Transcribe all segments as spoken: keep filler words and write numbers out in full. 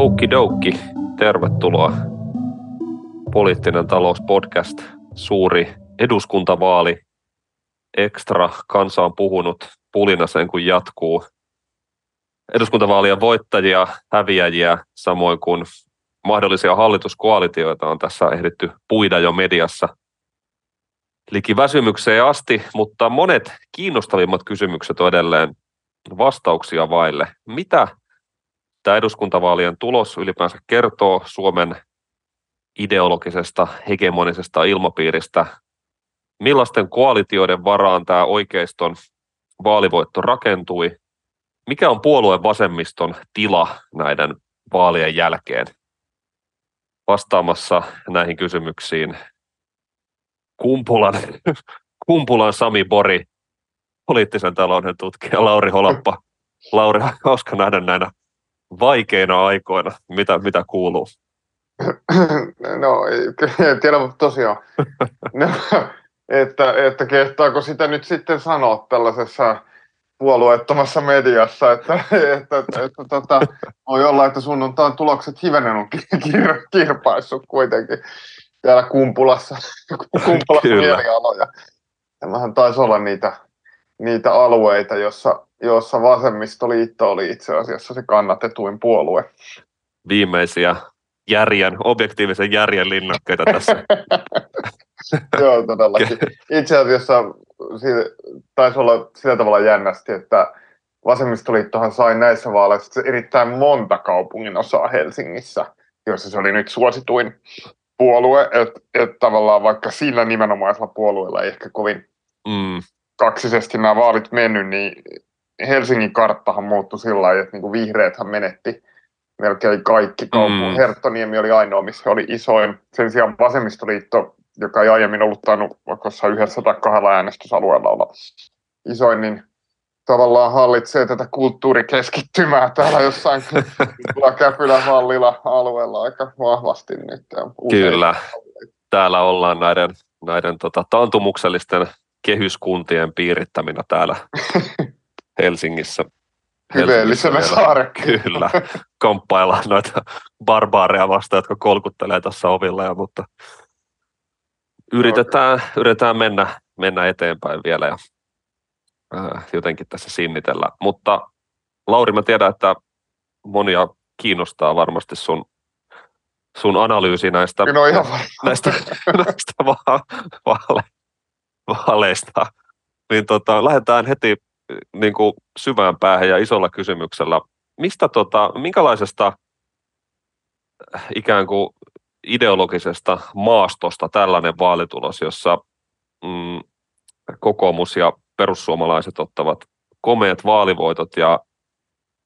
Okidoki, tervetuloa. Poliittinen talous podcast, suuri eduskuntavaali, ekstra kansa on puhunut, pulina sen kun jatkuu. Eduskuntavaalien voittajia, häviäjiä, samoin kuin mahdollisia hallituskoalitioita on tässä ehditty puida jo mediassa liki väsymykseen asti, mutta monet kiinnostavimmat kysymykset on edelleen vastauksia vaille. Mitä tämä eduskuntavaalien tulos ylipäänsä kertoo Suomen ideologisesta, hegemonisesta ilmapiiristä? Millaisten koalitioiden varaan tämä oikeiston vaalivoitto rakentui? Mikä on puolueen vasemmiston tila näiden vaalien jälkeen? Vastaamassa näihin kysymyksiin Kumpulan, Kumpulan Sami Bori, poliittisen talouden tutkija Lauri Holappa. Lauri, hauska nähdä näinä vaikeina aikoina. Mitä, mitä kuuluu? No, en tiedä, mutta tosiaan, no, että, että kehtaako sitä nyt sitten sanoa tällaisessa puolueettomassa mediassa, että, että, että, että tota, voi olla, että sunnuntain tulokset hivenen on kir- kirpaissut kuitenkin täällä Kumpulassa, Kumpulassa mielialoja. Tämähän taisi olla niitä, niitä alueita, jossa, jossa vasemmistoliitto oli itse asiassa se kannatetuin puolue. Viimeisiä järjen, objektiivisen järjen linnakkeita tässä. Joo, todellakin. Itse asiassa taisi olla sillä tavalla jännästi, että vasemmistoliittohan sai näissä vaaleissa erittäin monta kaupungin osaa Helsingissä, joissa se oli nyt suosituin puolue, että et tavallaan vaikka sillä nimenomaisella puolueella ei ehkä kovin mm. kaksisesti nämä vaalit mennyt, niin Helsingin karttahan muuttui sillä lailla, että niinku vihreäthän menetti melkein kaikki kaupungin. Mm. Herttoniemi oli ainoa, missä oli isoin. Sen sijaan vasemmistoliitto, joka ei aiemmin ollut tainnut vaikka yhdessä tai kahdella äänestysalueella olla isoin, niin tavallaan hallitsee tätä kulttuurikeskittymää täällä jossain Käpylä-Vallilla alueella aika vahvasti nyt. Kyllä, täällä ollaan näiden, näiden tota, taantumuksellisten kehyskuntien piirittäminä täällä Helsingissä. Hyveellisenä saarekkeena. Kyllä, kamppaillaan noita barbaareja vastaan, jotka kolkuttelee tässä ovilla, ja, mutta yritetään, okay. yritetään mennä, mennä eteenpäin vielä ja äh, jotenkin tässä sinnitellä. Mutta Lauri, mä tiedän, että monia kiinnostaa varmasti sun, sun analyysi näistä, no, näistä, näistä va- vaale, vaaleista. Niin tota, lähdetään heti niin kuin syvään päähän ja isolla kysymyksellä. Mistä, tota, minkälaisesta ikään kuin ideologisesta maastosta tällainen vaalitulos, jossa mm, kokoomus ja perussuomalaiset ottavat komeat vaalivoitot ja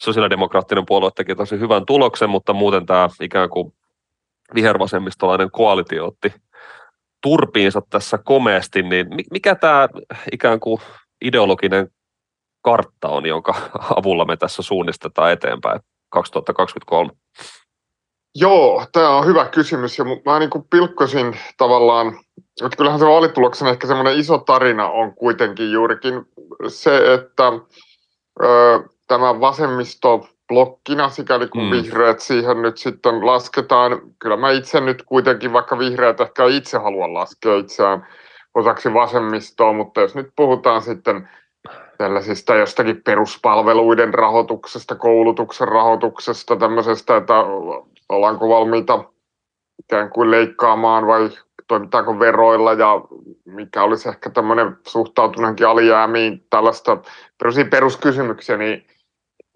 sosiaalidemokraattinen puolue teki tosi hyvän tuloksen, mutta muuten tämä ikään kuin vihervasemmistolainen koalitio otti turpiinsa tässä komeasti, niin mikä tämä ikään kuin ideologinen kartta on, jonka avulla me tässä suunnistetaan eteenpäin kaksituhattakaksikymmentäkolme? Joo, tämä on hyvä kysymys ja mä niin kuin pilkkosin tavallaan, että kyllähän se vaalituloksen ehkä semmoinen iso tarina on kuitenkin juurikin se, että ö, tämä vasemmisto blokkina, sikäli kun mm. vihreät siihen nyt sitten lasketaan, kyllä mä itse nyt kuitenkin, vaikka vihreät ehkä itse haluan laskea itseään osaksi vasemmistoa, mutta jos nyt puhutaan sitten tällaisista jostakin peruspalveluiden rahoituksesta, koulutuksen rahoituksesta, tämmöisestä, että ollaanko valmiita ikään kuin leikkaamaan vai toimitaanko veroilla ja mikä olisi ehkä tämmöinen suhtautuneenkin alijäämiin, tällaista peruskysymyksiä, niin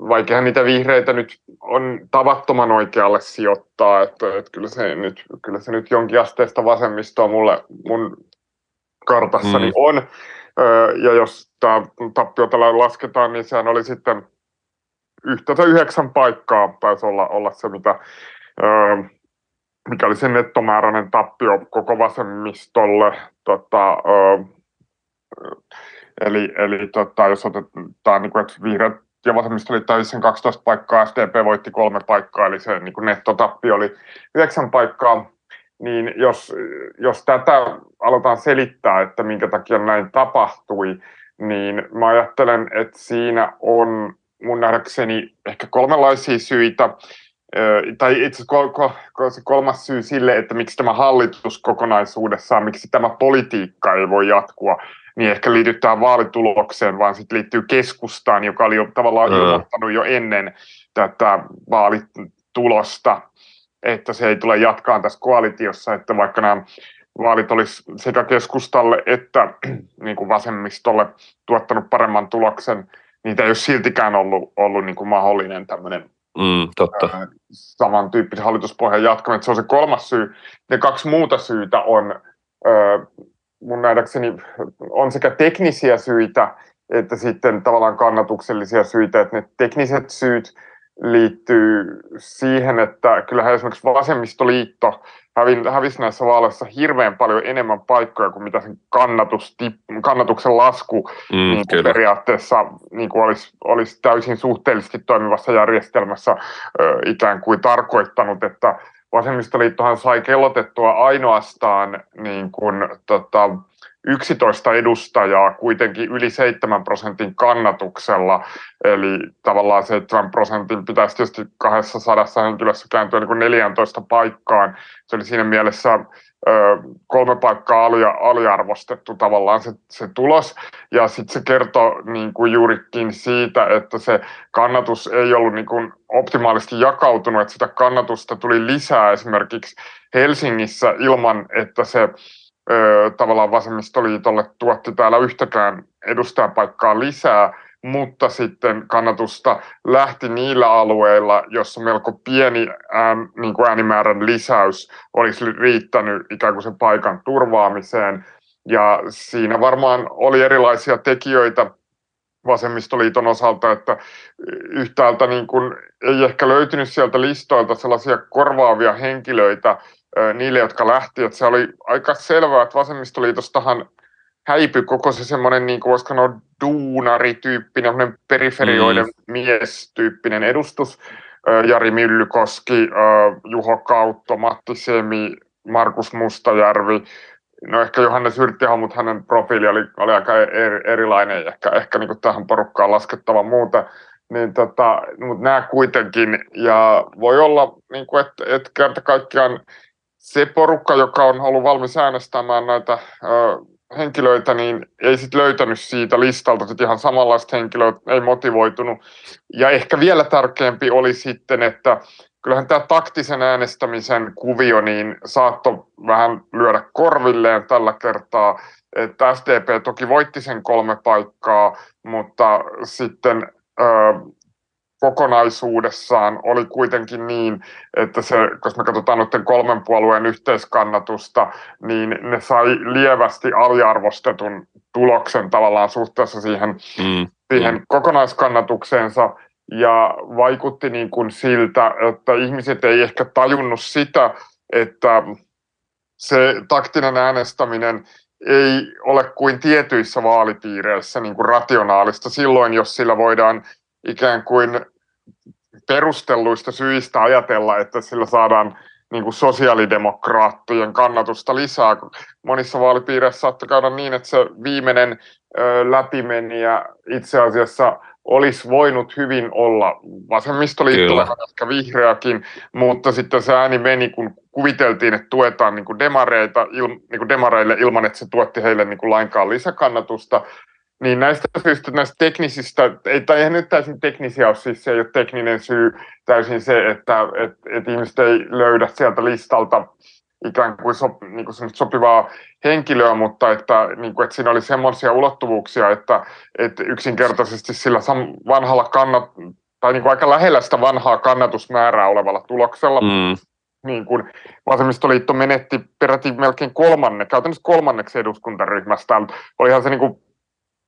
vaikeahan niitä vihreitä nyt on tavattoman oikealle sijoittaa, että, että kyllä, se nyt, kyllä se nyt jonkin asteista vasemmistoa mulle, mun kartassani mm. on. Ja jos tämä tappio tällä lasketaan, niin sehän oli sitten yhteensä yhdeksän paikkaa, taisi olla, olla se, mitä, mikä oli se nettomääräinen tappio koko vasemmistolle. Tota, eli eli tota, jos otetaan, niin kuin, että vihreät ja vasemmistoliitto oli sen kaksitoista paikkaa, S D P voitti kolme paikkaa, eli se niin kuin nettotappio oli yhdeksän paikkaa. Niin jos, jos tätä aletaan selittää, että minkä takia näin tapahtui, niin mä ajattelen, että siinä on mun nähdäkseni ehkä kolmenlaisia syitä. tai itse asiassa kolmas syy sille, että miksi tämä hallitus kokonaisuudessaan, miksi tämä politiikka ei voi jatkua, niin ehkä liitytään vaalitulokseen, vaan sitten liittyy keskustaan, joka oli jo tavallaan ilmoittanut jo ennen tätä vaalitulosta, että se ei tule jatkaan tässä koalitiossa, että vaikka nämä vaalit olisi sekä keskustalle että niin kuin vasemmistolle tuottanut paremman tuloksen, niitä ei ole siltikään ollut, ollut niin kuin mahdollinen tämmöinen mm, totta. Ää, samantyyppisen hallituspohjan jatkaminen. Se on se kolmas syy. Ne kaksi muuta syytä on, ää, mun nähdäkseni, on sekä teknisiä syitä että sitten tavallaan kannatuksellisia syitä. Että ne tekniset syyt liittyy siihen, että kyllähän esimerkiksi vasemmistoliitto hävisi näissä vaaleissa hirveän paljon enemmän paikkoja kuin mitä sen kannatus, kannatuksen lasku mm, niin kuin periaatteessa niin kuin olisi, olisi täysin suhteellisesti toimivassa järjestelmässä ö, ikään kuin tarkoittanut, että vasemmistoliittohan sai kellotettua ainoastaan niin kuin, tota, yksitoista edustajaa kuitenkin yli seitsemän prosentin kannatuksella, eli tavallaan seitsemän prosentin pitäisi tietysti kaksisataa henkilössä kääntyä niin kuin neljätoista paikkaan. Se oli siinä mielessä ö, kolme paikkaa aliarvostettu tavallaan se, se tulos, ja sitten se kertoo niin kuin juurikin siitä, että se kannatus ei ollut niin kuin optimaalisesti jakautunut, että sitä kannatusta tuli lisää esimerkiksi Helsingissä ilman, että se tavallaan vasemmistoliitolle tuotti täällä yhtäkään edustajapaikkaa lisää, mutta sitten kannatusta lähti niillä alueilla, jossa melko pieni ään, niin kuin äänimäärän lisäys olisi riittänyt ikään kuin sen paikan turvaamiseen. Ja siinä varmaan oli erilaisia tekijöitä vasemmistoliiton osalta, että yhtäältä niin kuin ei ehkä löytynyt sieltä listoilta sellaisia korvaavia henkilöitä niille, jotka lähti, että se oli aika selvää, että vasemmistoliitostahan häipyi koko se semmoinen, niin kuin voisiko sanoa, duunarityyppinen, periferioiden mm. miestyyppinen edustus. Jari Myllykoski, Juho Kautto, Matti Semi, Markus Mustajärvi, no ehkä Johanna Syrjä, mutta hänen profiili oli, oli aika er, erilainen, ehkä, ehkä niin kuin tähän porukkaan laskettava muuta. Niin tota, mutta nämä kuitenkin, ja voi olla, niin kuin, että, että kerta kaikkiaan se porukka, joka on ollut valmis äänestämään näitä ö, henkilöitä, niin ei sitten löytänyt siitä listalta sit ihan samanlaiset henkilöt, ei motivoitunut. Ja ehkä vielä tärkeämpi oli sitten, että kyllähän tämä taktisen äänestämisen kuvio niin saattoi vähän lyödä korvilleen tällä kertaa. Että S D P toki voitti sen kolme paikkaa, mutta sitten Ö, kokonaisuudessaan oli kuitenkin niin, että se, koska me katsotaan noiden kolmen puolueen yhteiskannatusta, niin ne sai lievästi aliarvostetun tuloksen tavallaan suhteessa siihen, mm. siihen kokonaiskannatukseensa, ja vaikutti niin kuin siltä, että ihmiset ei ehkä tajunnut sitä, että se taktinen äänestäminen ei ole kuin tietyissä vaalipiireissä niin kuin rationaalista silloin, jos sillä voidaan ikään kuin perustelluista syistä ajatella, että sillä saadaan niin kuin sosiaalidemokraattien kannatusta lisää. Monissa vaalipiireissä saattaa käydä niin, että se viimeinen ö, läpimenijä itse asiassa olisi voinut hyvin olla vasemmistoliittoa, ehkä vihreäkin, mutta sitten se ääni meni, kun kuviteltiin, että tuetaan niin kuin demareita, il, niin kuin demareille ilman, että se tuotti heille niin kuin lainkaan lisäkannatusta. Niin näistä syistä, näistä teknisistä, ei, tai eihän nyt täysin teknisiä ole, siis se ei ole tekninen syy täysin se, että et, et ihmiset ei löydä sieltä listalta ikään kuin, sop, niin kuin sopivaa henkilöä, mutta että, niin kuin, että siinä oli semmoisia ulottuvuuksia, että, että yksinkertaisesti sillä vanhalla kannat, tai niin kuin aika lähellä sitä vanhaa kannatusmäärää olevalla tuloksella, mm. niin kuin vasemmistoliitto menetti peräti melkein kolmanne, käytännössä kolmanneksi eduskuntaryhmästä. Olihan se niin kuin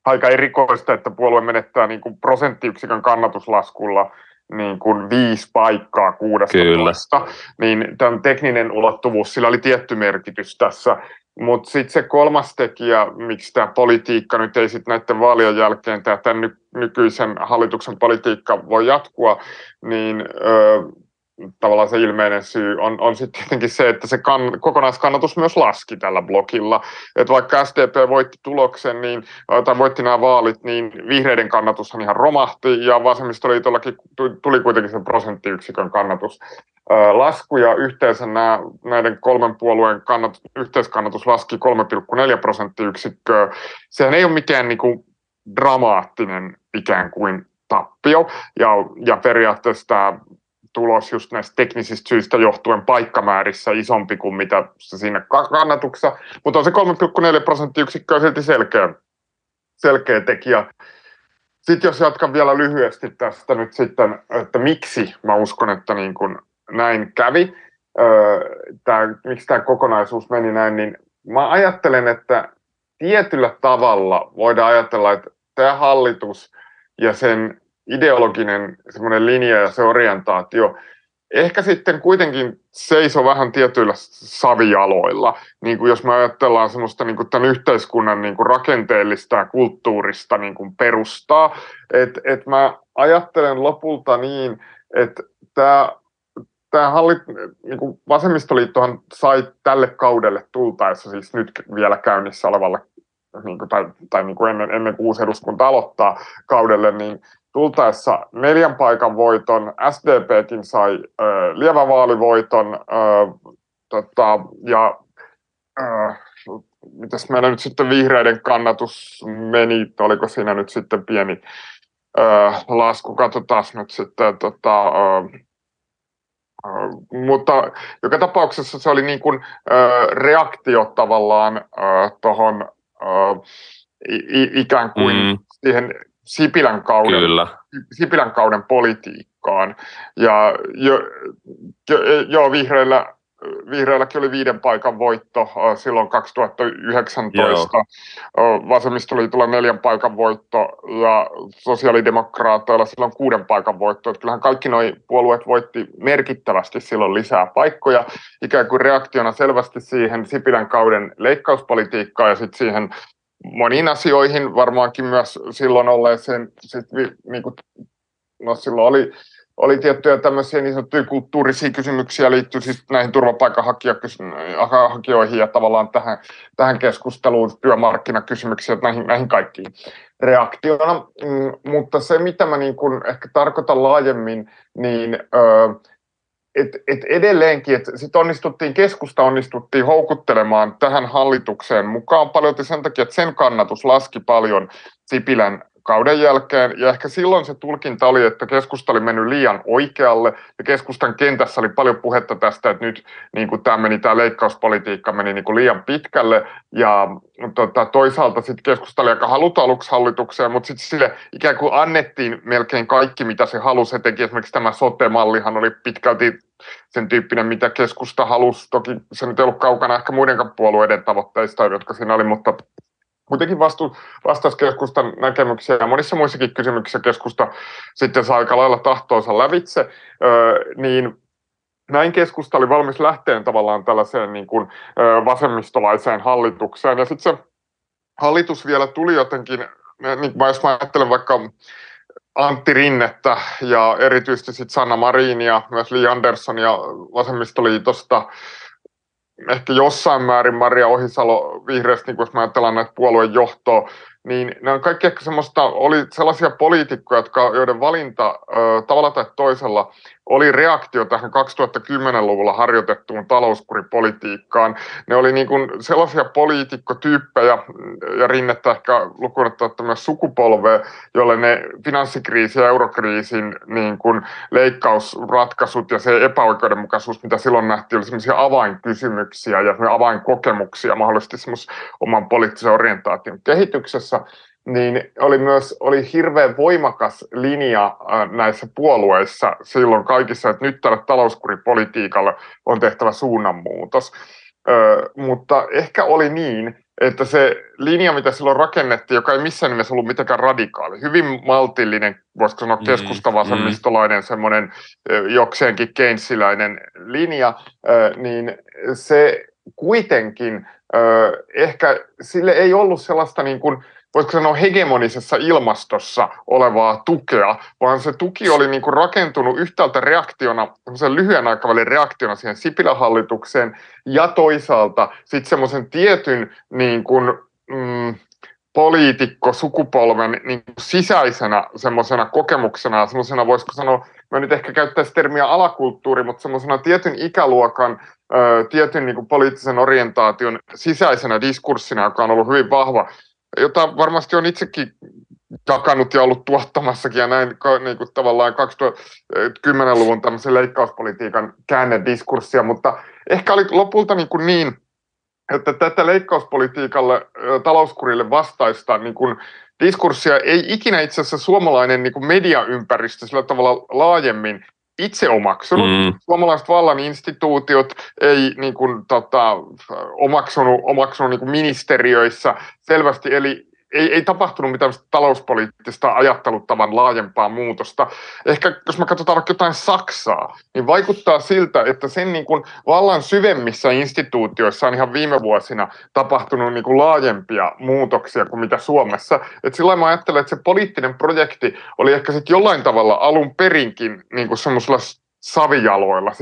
aika erikoista, että puolue menettää niin kuin prosenttiyksikön kannatuslaskulla niin kuin viisi paikkaa kuudesta tulosta, niin tämän tekninen ulottuvuus, sillä oli tietty merkitys tässä. Mutta sitten se kolmas tekijä, miksi tämä politiikka nyt ei sitten näiden vaalien jälkeen, tämä tämän nykyisen hallituksen politiikka voi jatkua, niin ö, tavallaan se ilmeinen syy on, on sitten tietenkin se, että se kann, kokonaiskannatus myös laski tällä blokilla. Että vaikka S D P voitti tuloksen, niin, tai voitti nämä vaalit, niin vihreiden kannatushan ihan romahti, ja vasemmistoliitollakin tuli kuitenkin sen prosenttiyksikön kannatuslasku, ja yhteensä nämä, näiden kolmen puolueen kannat, yhteiskannatus laski kolme pilkku neljä prosenttiyksikköä. Sehän ei ole mikään niin kuin dramaattinen ikään kuin tappio, ja, ja periaatteessa tämä tulos just näistä teknisistä syistä johtuen paikkamäärissä isompi kuin mitä se siinä kannatuksessa, mutta on se kolme pilkku neljä prosenttiyksikköä silti selkeä, selkeä tekijä. Sitten jos jatkan vielä lyhyesti tästä nyt sitten, että miksi mä uskon, että niin kuin näin kävi, tää, miksi tämä kokonaisuus meni näin, niin mä ajattelen, että tietyllä tavalla voidaan ajatella, että tämä hallitus ja sen ideologinen semmoinen linja ja se orientaatio. Ehkä sitten kuitenkin seisoo vähän tietyillä savijaloilla, niin kuin jos me ajatellaan semmoista niin kuin tämän yhteiskunnan niin kuin rakenteellista ja kulttuurista niin kuin perustaa. Että et mä ajattelen lopulta niin, että tämä Tämä hallit, niin kuin vasemmistoliittohan sai tälle kaudelle tultaessa, siis nyt vielä käynnissä olevalle, niin kuin, tai, tai niin kuin ennen, ennen kuin uusi eduskunta aloittaa kaudelle, niin tultaessa neljän paikan voiton, S D P:kin sai äh, lievä vaalivoiton, äh, tota, ja äh, mitäs meillä nyt sitten vihreiden kannatus meni, oliko siinä nyt sitten pieni äh, lasku, katsotaan nyt sitten tota... Äh, Mutta joka tapauksessa se oli niin kuin reaktio tavallaan tuohon ikään kuin mm. siihen Sipilän kauden, Sipilän kauden politiikkaan. Ja jo, jo, jo vihreillä, vihreilläkin oli viiden paikan voitto silloin kaksituhattayhdeksäntoista, joo. Vasemmistoliitolla neljän paikan voitto ja sosiaalidemokraateilla silloin kuuden paikan voitto. Että kyllähän kaikki nuo puolueet voitti merkittävästi silloin lisää paikkoja, ikään kuin reaktiona selvästi siihen Sipilän kauden leikkauspolitiikkaan ja sitten siihen moniin asioihin, varmaankin myös silloin olleeseen, sit, niin kuin, no silloin oli... Oli tiettyjä tämmöisiä niin sanottuja kulttuurisia kysymyksiä liittyy siis näihin turvapaikanhakijoihin ja tavallaan tähän, tähän keskusteluun, työmarkkinakysymyksiä, näihin, näihin kaikkiin reaktiona. Mutta se, mitä mä niin kun ehkä tarkoitan laajemmin, niin et, et edelleenkin, että sitten onnistuttiin, keskusta onnistuttiin houkuttelemaan tähän hallitukseen mukaan paljon sen takia, että sen kannatus laski paljon Sipilän kauden jälkeen, ja ehkä silloin se tulkinta oli, että keskusta oli mennyt liian oikealle, ja keskustan kentässä oli paljon puhetta tästä, että nyt niin kuin tämä meni, tämä leikkauspolitiikka meni niin kuin liian pitkälle, ja tota, toisaalta sitten keskusta oli aika haluta aluksi hallitukseen, mutta sitten sille ikään kuin annettiin melkein kaikki, mitä se halusi, etenkin esimerkiksi tämä sote-mallihan oli pitkälti sen tyyppinen, mitä keskusta halusi, toki se nyt ei ollut kaukana ehkä muidenkaan puolueiden tavoitteista, jotka siinä oli, mutta kuitenkin vastu, vastasi keskustan näkemyksiä ja monissa muissakin kysymyksissä keskusta sitten saa aika lailla tahtoonsa lävitse, öö, niin näin keskusta oli valmis lähteen tavallaan tällaiseen niin kuin, öö, vasemmistolaiseen hallitukseen. Ja sitten se hallitus vielä tuli jotenkin, niin mä jos mä ajattelen vaikka Antti Rinnettä ja erityisesti sitten Sanna Marin ja myös Li Andersson ja vasemmistoliitosta, ehkä jossain määrin Marja Ohisalo vihreästä, niin kun jos mä ajatellaan näitä puoluejohtoa, niin nämä on kaikki ehkä semmoista, oli sellaisia poliitikkoja, jotka, joiden valinta ö, tavalla tai toisella oli reaktio tähän kaksituhattakymmenluvulla harjoitettuun talouskuripolitiikkaan. Ne oli niin kuin sellaisia poliitikkotyyppejä, ja Rinnettä ehkä lukuun ottamatta myös sukupolvea, jolle ne finanssikriisin ja eurokriisin niin kuin leikkausratkaisut ja se epäoikeudenmukaisuus, mitä silloin nähtiin, oli sellaisia avainkysymyksiä ja avainkokemuksia mahdollisesti oman poliittisen orientaation kehityksessä. Niin oli myös oli hirveän voimakas linja näissä puolueissa silloin kaikissa, että nyt tälle talouskuripolitiikalle on tehtävä suunnanmuutos. Ö, mutta ehkä oli niin, että se linja, mitä silloin rakennettiin, joka ei missään nimessä ollut mitenkään radikaali, hyvin maltillinen, voisiko sanoa keskustavasemmistolainen, semmoinen jokseenkin keynesiläinen linja, ö, niin se kuitenkin ö, ehkä sille ei ollut sellaista niin kuin voisiko sanoa hegemonisessa ilmastossa olevaa tukea, vaan se tuki oli niin kuin rakentunut yhtäältä reaktiona, semmoisen lyhyen aikavälin reaktiona siihen Sipilän hallitukseen ja toisaalta sitten semmoisen tietyn niin kuin, mm, poliitikkosukupolven niin kuin sisäisenä semmoisena kokemuksena ja semmoisena voisiko sanoa, mä nyt ehkä käyttäisin termiä alakulttuuri, mutta semmoisena tietyn ikäluokan, ö, tietyn niin kuin poliittisen orientaation sisäisenä diskurssina, joka on ollut hyvin vahva, jota varmasti on itsekin jakanut ja ollut tuottamassakin ja näin niin kuin tavallaan kaksituhattakymmenluvun tämmöisen leikkauspolitiikan käännediskurssia, mutta ehkä oli lopulta niin, kuin niin että tätä leikkauspolitiikalle talouskurille vastaista niin kuin diskurssia ei ikinä itse asiassa suomalainen niin kuin mediaympäristö sillä tavalla laajemmin itse omaksunut. Mm. Suomalaiset vallan instituutiot ei niin kuin, tota, omaksunut, omaksunut niin kuin ministeriöissä selvästi, eli ei, ei tapahtunut mitään talouspoliittista ajattelutavan laajempaa muutosta. Ehkä jos me katsotaan vaikka jotain Saksaa, niin vaikuttaa siltä, että sen niin kuin vallan syvemmissä instituutioissa on ihan viime vuosina tapahtunut niin kuin laajempia muutoksia kuin mitä Suomessa. Et sillä mä ajattelen, että se poliittinen projekti oli ehkä sit jollain tavalla alun perinkin niin kuin semmoisilla savijaloilla.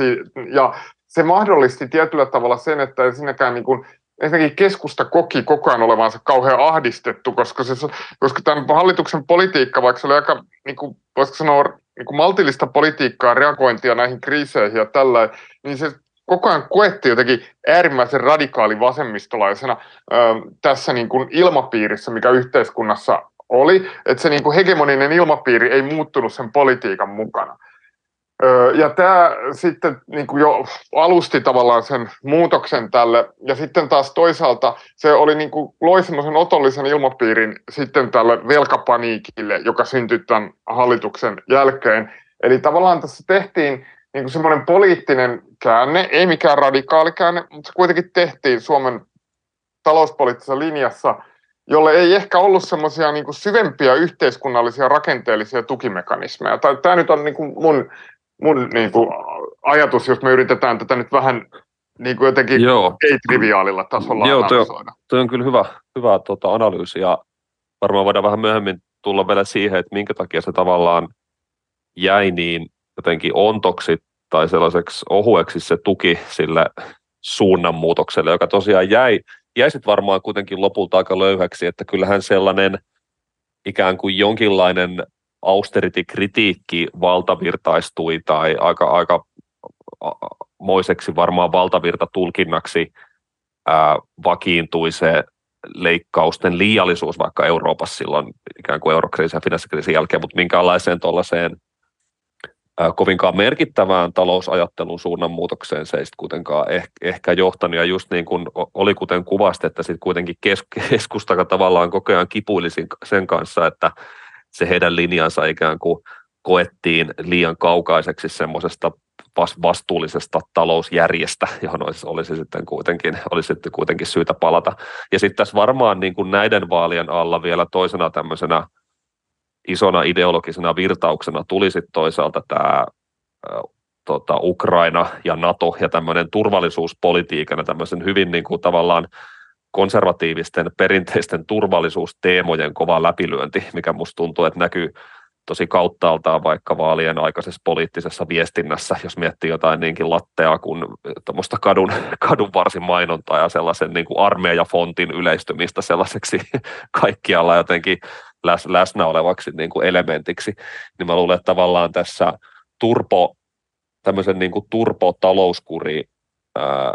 Ja se mahdollisti tietyllä tavalla sen, että ei sinäkään niin kuin ensinnäkin keskusta koki koko ajan olevansa kauhean ahdistettu, koska, se, koska tämän hallituksen politiikka, vaikka se oli aika, niin kuin, voisiko sanoa, niin kuin maltillista politiikkaa, reagointia näihin kriiseihin ja tällä, niin se koko ajan koettiin jotenkin äärimmäisen radikaali vasemmistolaisena ö, tässä niin kuin ilmapiirissä, mikä yhteiskunnassa oli, että se niin kuin hegemoninen ilmapiiri ei muuttunut sen politiikan mukana. Ja tämä sitten niin kuin jo alusti tavallaan sen muutoksen tälle, ja sitten taas toisaalta se oli niin kuin loi semmoisen otollisen ilmapiirin sitten tälle velkapaniikille, joka syntyi tämän hallituksen jälkeen. Eli tavallaan tässä tehtiin niin kuin semmoinen poliittinen käänne, ei mikään radikaali käänne, mutta se kuitenkin tehtiin Suomen talouspoliittisessa linjassa, jolle ei ehkä ollut semmoisia niin kuin syvempiä yhteiskunnallisia rakenteellisia tukimekanismeja. Tämä nyt on niin kuin mun... Mun niin kuin, ajatus, jos me yritetään tätä nyt vähän niin kuin jotenkin Joo. ei-triviaalilla tasolla Joo, analysoida. Tuo on kyllä hyvä, hyvä tuota, analyysi ja varmaan voidaan vähän myöhemmin tulla vielä siihen, että minkä takia se tavallaan jäi niin jotenkin ontoksi tai sellaiseksi ohueksi se tuki sille suunnanmuutokselle, joka tosiaan jäi, jäi sitten varmaan kuitenkin lopulta aika löyhäksi, että kyllähän sellainen ikään kuin jonkinlainen austerity-kritiikki valtavirtaistui tai aika, aika moiseksi varmaan valtavirtatulkinnaksi ää, vakiintui se leikkausten liiallisuus vaikka Euroopassa silloin ikään kuin eurokriisin ja finanssikriisin jälkeen, mutta minkäänlaiseen tuollaiseen ää, kovinkaan merkittävään talousajattelun suunnanmuutokseen se ei sitten kuitenkaan eh, ehkä johtanut ja just niin kuin oli kuten kuvasti, että sitten kuitenkin keskusta tavallaan koko ajan kipuili sen kanssa, että se heidän linjansa ikään kuin koettiin liian kaukaiseksi semmoisesta vastuullisesta talousjärjestä, johon olisi, olisi, sitten kuitenkin, olisi sitten kuitenkin syytä palata. Ja sitten tässä varmaan niin kuin näiden vaalien alla vielä toisena tämmöisenä isona ideologisena virtauksena tuli sitten toisaalta tämä tota, Ukraina ja NATO ja tämmöinen turvallisuuspolitiikana tämmöisen hyvin niin kuin tavallaan konservatiivisten perinteisten turvallisuusteemojen kova läpilyönti, mikä musta tuntuu, että näkyy tosi kauttaaltaan vaikka vaalien aikaisessa poliittisessa viestinnässä, jos miettii jotain niinkin latteaa kuin tuommoista kadun, kadunvarsimainontaa ja sellaisen niin kuin armeijafontin yleistymistä sellaiseksi kaikkialla jotenkin läs, läsnä olevaksi niin kuin elementiksi, niin mä luulen, että tavallaan tässä turpo, tämmöisen niin kuin turpotalouskuri ää,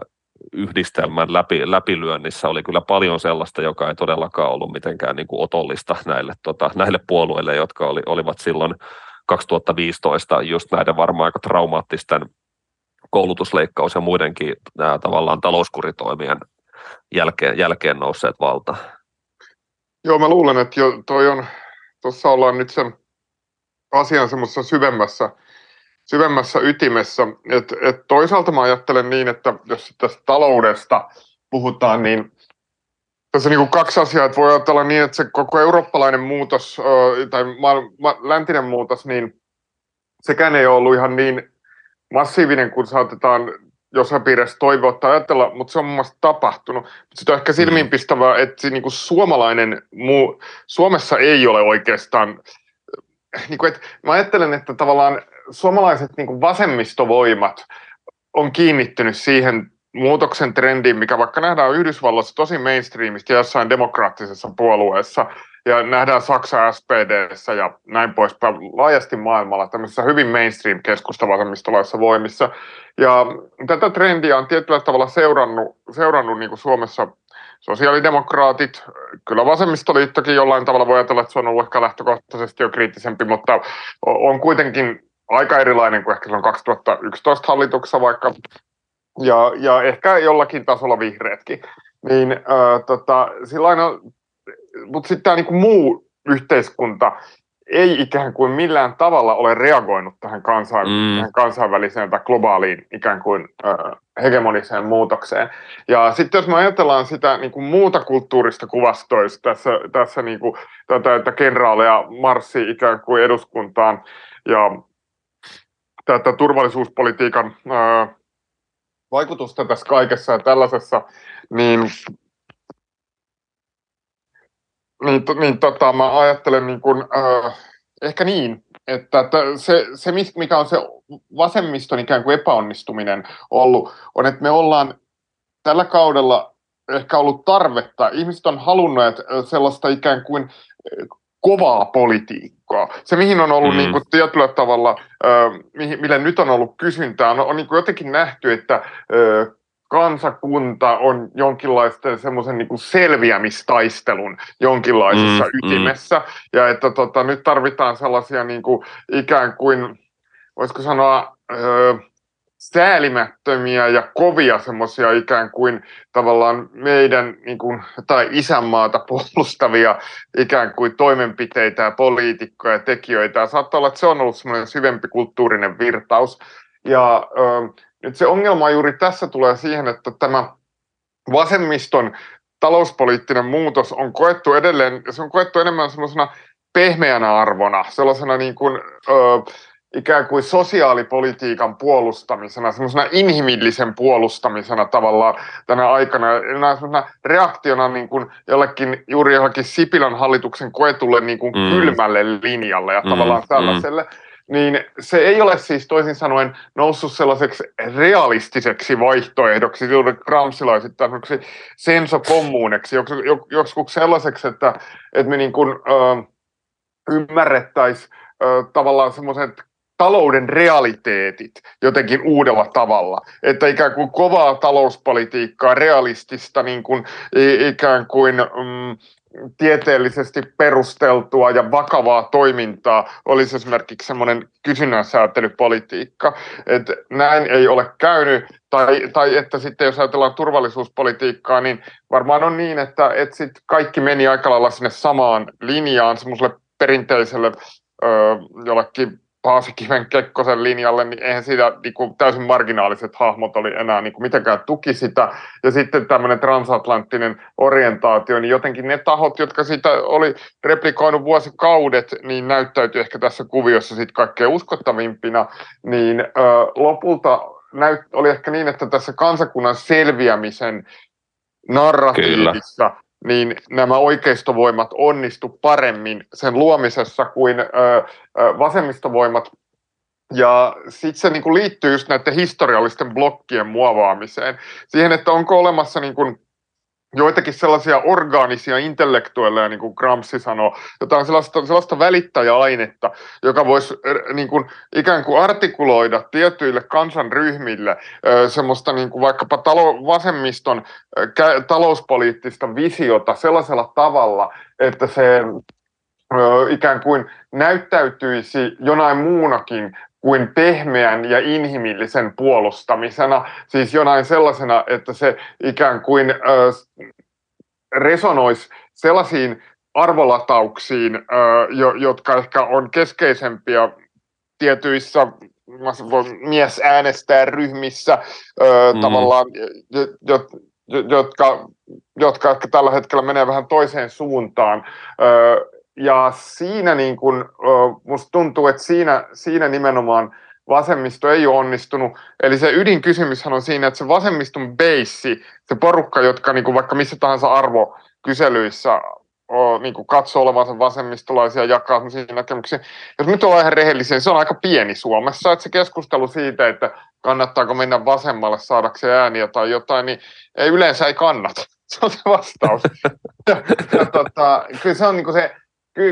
yhdistelmän läpi, läpilyönnissä oli kyllä paljon sellaista, joka ei todellakaan ollut mitenkään niin kuin otollista näille, tota, näille puolueille, jotka oli, olivat silloin kaksituhattaviisitoista just näiden varmaan aika traumaattisten koulutusleikkaus- ja muidenkin nämä tavallaan talouskuritoimien jälkeen, jälkeen nousseet valtaan. Joo, mä luulen, että jo, toi on, tuossa ollaan nyt sen asian semmoisessa syvemmässä syvemmässä ytimessä. Et, et toisaalta mä ajattelen niin, että jos tästä taloudesta puhutaan, niin tässä on niin kuin kaksi asiaa, että voi ajatella niin, että se koko eurooppalainen muutos tai läntinen muutos, niin sekään ei ole ollut ihan niin massiivinen, kun saatetaan jossain piirissä toivoa tai ajatella, mutta se on muun muassa tapahtunut. Sitten on ehkä silmiinpistävää, että niin kuin suomalainen, muu, Suomessa ei ole oikeastaan, niin kuin, että mä ajattelen, että tavallaan suomalaiset niin kuin vasemmistovoimat on kiinnittynyt siihen muutoksen trendiin, mikä vaikka nähdään Yhdysvalloissa tosi mainstreamista jossain demokraattisessa puolueessa, ja nähdään Saksa S P D:ssä ja näin poispäin laajasti maailmalla tämmöisissä hyvin mainstream-keskusta vasemmistolaisissa voimissa. Ja tätä trendiä on tietyllä tavalla seurannut, seurannut niin kuin Suomessa sosiaalidemokraatit, kyllä vasemmistoliittokin jollain tavalla voi ajatella, että se on ollut ehkä lähtökohtaisesti jo kriittisempi, mutta on kuitenkin aika erilainen kuin ehkä se on kaksituhattayksitoista hallituksessa vaikka, ja, ja ehkä jollakin tasolla vihreätkin. Niin, äh, tota, sillain on, mutta sitten tämä niinku muu yhteiskunta ei ikään kuin millään tavalla ole reagoinut tähän kansainväliseen, mm. kansainväliseen tai globaaliin ikään kuin äh, hegemoniseen muutokseen. Ja sitten jos me ajatellaan sitä niinku muuta kulttuurista kuvastoista, tässä, tässä niinku, tätä, että kenraaleja marssi ikään kuin eduskuntaan ja tätä turvallisuuspolitiikan äh, vaikutusta tässä kaikessa ja tällaisessa, niin... Niin, niin tota, mä ajattelen niin kun, äh, ehkä niin, että se, se, mikä on se vasemmiston ikään kuin epäonnistuminen ollut, on, että me ollaan tällä kaudella ehkä ollut tarvetta. Ihmiset on halunneet sellaista ikään kuin kovaa politiikkaa. Se, mihin on ollut mm. niin kuin tietyllä tavalla, äh, millä nyt on ollut kysyntää, on, on niin kuin jotenkin nähty, että äh, kansakunta on jonkinlaisten semmoisen niin kuin selviämistaistelun jonkinlaisessa mm, ytimessä. Mm. Ja että tota, nyt tarvitaan sellaisia niin kuin, ikään kuin, voisiko sanoa, öö, säälimättömiä ja kovia semmoisia ikään kuin tavallaan meidän niin kuin, tai isänmaata puolustavia ikään kuin toimenpiteitä ja poliitikkoja ja tekijöitä. Ja saattaa olla, että se on ollut semmoinen syvempi kulttuurinen virtaus. Ja... Öö, Nyt se ongelma juuri tässä tulee siihen, että tämä vasemmiston talouspoliittinen muutos on koettu edelleen, se on koettu enemmän semmoisena pehmeänä arvona, sellaisena niin kuin, ö, ikään kuin sosiaalipolitiikan puolustamisena, semmoisena inhimillisen puolustamisena tavallaan tänä aikana, semmoisena reaktiona niin kuin jollekin, juuri jollekin Sipilän hallituksen koetulle niin kuin mm. kylmälle linjalle ja mm. tavallaan tällaiselle. Mm. Niin se ei ole siis toisin sanoen noussut sellaiseksi realistiseksi vaihtoehdoksi, gramscilaisittain sensokommuuneksi, joskus sellaiseksi, että, että me niin kuin, ö, ymmärrettäisiin ö, tavallaan semmoiset talouden realiteetit jotenkin uudella tavalla, että ikään kuin kovaa talouspolitiikkaa, realistista niin kuin, ikään kuin... Mm, tieteellisesti perusteltua ja vakavaa toimintaa olisi esimerkiksi semmoinen kysynnän säätelypolitiikka, että näin ei ole käynyt, tai, tai että sitten jos ajatellaan turvallisuuspolitiikkaa, niin varmaan on niin, että, että sit kaikki meni aika lailla sinne samaan linjaan, semmoiselle perinteiselle ö, jollekin Paasikiven Kekkosen linjalle, niin eihän siitä niin kuin, täysin marginaaliset hahmot oli enää niin kuin, mitenkään tuki sitä. Ja sitten tämmöinen transatlanttinen orientaatio, niin jotenkin ne tahot, jotka sitä oli replikoinut vuosikaudet, niin näyttäytyi ehkä tässä kuviossa sitten kaikkein uskottavimpina, niin ö, lopulta näyt, oli ehkä niin, että tässä kansakunnan selviämisen narratiivissa, kyllä, niin nämä oikeistovoimat onnistu paremmin sen luomisessa kuin ö, ö, vasemmistovoimat. Ja sitten se niinku liittyy just näiden historiallisten blokkien muovaamiseen. Siihen, että onko olemassa niinku joitakin sellaisia orgaanisia intellektuelleja, niin kuin Gramsci sanoo, jotain sellaista, sellaista välittäjäainetta, joka voisi niin kuin, ikään kuin artikuloida tietyille kansanryhmille semmoista niin kuin vaikkapa talo, vasemmiston talouspoliittista visiota sellaisella tavalla, että se ikään kuin näyttäytyisi jonain muunakin kuin pehmeän ja inhimillisen puolustamisena, siis jonain sellaisena, että se ikään kuin ö, resonoisi sellaisiin arvolatauksiin, ö, jotka ehkä on keskeisempiä tietyissä mies äänestää ryhmissä ö, mm-hmm. tavallaan, jo, jo, jotka, jotka ehkä tällä hetkellä menee vähän toiseen suuntaan. Ö, Ja siinä niin kun, musta tuntuu, että siinä, siinä nimenomaan vasemmisto ei ole onnistunut. Eli se ydinkysymyshän on siinä, että se vasemmiston beissi, se porukka, jotka niin kuin vaikka missä tahansa arvokyselyissä o, niin kuin katsoo olevansa vasemmistolaisia, jakaa sellaisia näkemyksiä. Jos nyt ollaan ihan rehellisiä, niin se on aika pieni Suomessa. Että se keskustelu siitä, että kannattaako mennä vasemmalle saadakseen ääniä tai jotain, niin ei, yleensä ei kannata. Se on se vastaus. Ja, ja, tota, kyllä se on niin kuin se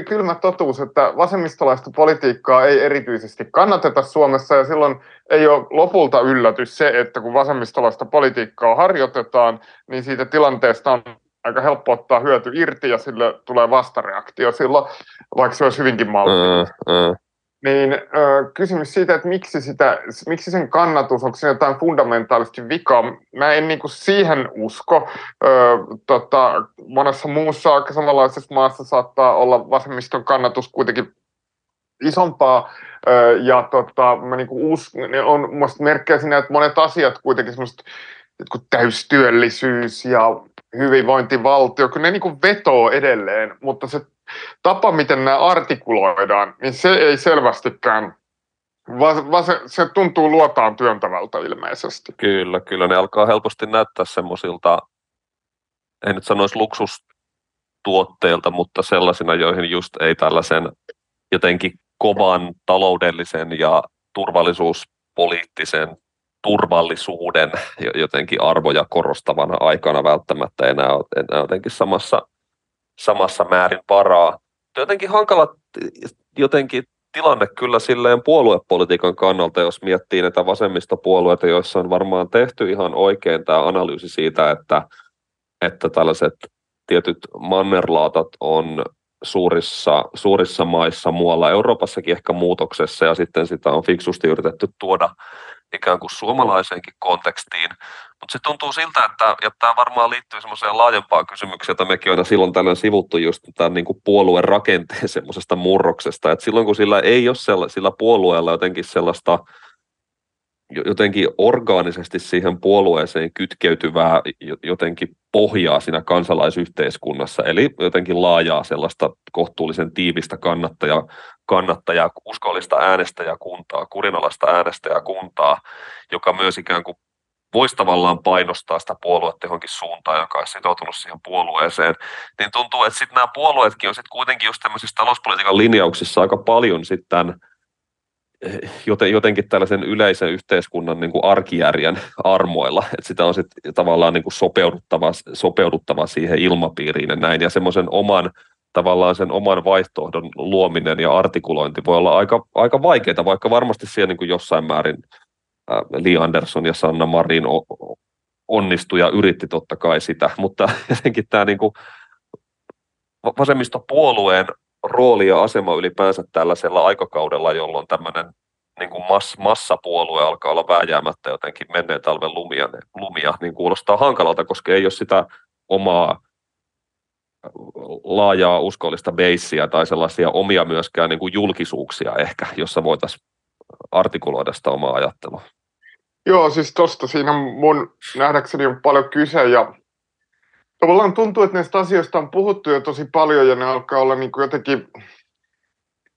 kylmä totuus, että vasemmistolaista politiikkaa ei erityisesti kannateta Suomessa, ja silloin ei ole lopulta yllätys se, että kun vasemmistolaista politiikkaa harjoitetaan, niin siitä tilanteesta on aika helppo ottaa hyöty irti, ja sille tulee vastareaktio silloin, vaikka se olisi hyvinkin maltillista. Mm, mm. Niin ö, kysymys siitä, että miksi, sitä, miksi sen kannatus, onko siinä jotain fundamentaalisti vikaa? Mä en niin kuin siihen usko. Ö, tota, monessa muussa aika samanlaisessa maassa saattaa olla vasemmiston kannatus kuitenkin isompaa. Ö, ja tota, mä niin kuin uskon, on mun mielestä merkkejä siinä, että monet asiat kuitenkin semmoiset täystyöllisyys ja hyvinvointivaltio, kun ne niin kuin vetoo edelleen, mutta se tapa, miten nämä artikuloidaan, niin se ei selvästikään, vaan se, se tuntuu luotaan työntävältä ilmeisesti. Kyllä, kyllä. Ne alkaa helposti näyttää semmoisilta, en nyt sanoisi luksustuotteilta, mutta sellaisina, joihin just ei tällaisen jotenkin kovan taloudellisen ja turvallisuuspoliittisen turvallisuuden jotenkin arvoja korostavana aikana välttämättä enää, enää jotenkin samassa samassa määrin varaa. Jotenkin hankala jotenkin tilanne kyllä silleen puoluepolitiikan kannalta, jos miettii näitä vasemmistopuolueita, joissa on varmaan tehty ihan oikein tämä analyysi siitä, että, että tällaiset tietyt mannerlaatat on suurissa, suurissa maissa, muualla Euroopassakin ehkä muutoksessa, ja sitten sitä on fiksusti yritetty tuoda ikään kuin suomalaiseenkin kontekstiin. Mutta se tuntuu siltä, että, ja tämä varmaan liittyy semmoiseen laajempaan kysymykseen, että mekin aina silloin tällöin sivuttu just tämän niin kuin puolueen rakenteen semmoisesta murroksesta, että silloin kun sillä ei ole sella, sillä puolueella jotenkin sellaista jotenkin orgaanisesti siihen puolueeseen kytkeytyvää jotenkin pohjaa siinä kansalaisyhteiskunnassa, eli jotenkin laajaa sellaista kohtuullisen tiivistä kannattajaa, kannattajaa uskollista äänestäjäkuntaa, kurinalaista äänestäjäkuntaa, joka myös ikään kuin voisi tavallaan painostaa sitä puoluetta johonkin suuntaan, joka on sitoutunut siihen puolueeseen, niin tuntuu, että sitten nämä puolueetkin on sitten kuitenkin just tämmöisissä talouspolitiikan linjauksissa aika paljon sitten jotenkin tällaisen yleisen yhteiskunnan niin kuin arkijärjen armoilla, että sitä on sitten tavallaan niin kuin sopeuduttava, sopeuduttava siihen ilmapiiriin ja näin, ja semmoisen oman, tavallaan sen oman vaihtoehdon luominen ja artikulointi voi olla aika, aika vaikeaa, vaikka varmasti siellä niin kuin jossain määrin Li Andersson ja Sanna Marin onnistui ja yritti totta kai sitä, mutta jotenkin tämä niin kuin vasemmistopuolueen rooli ja asema ylipäänsä tällaisella aikakaudella, jolloin tämmöinen niin kuin mass, massapuolue alkaa olla vääjäämättä jotenkin menneen talven lumia, lumia, niin kuulostaa hankalalta, koska ei ole sitä omaa laajaa uskollista beissiä tai sellaisia omia myöskään niin kuin julkisuuksia ehkä, jossa voitaisiin artikuloida sitä omaa ajattelua. Joo, siis tuosta siinä mun nähdäkseni on paljon kyse, ja tavallaan tuntuu, että näistä asioista on puhuttu jo tosi paljon, ja ne alkaa olla niin kuin jotenkin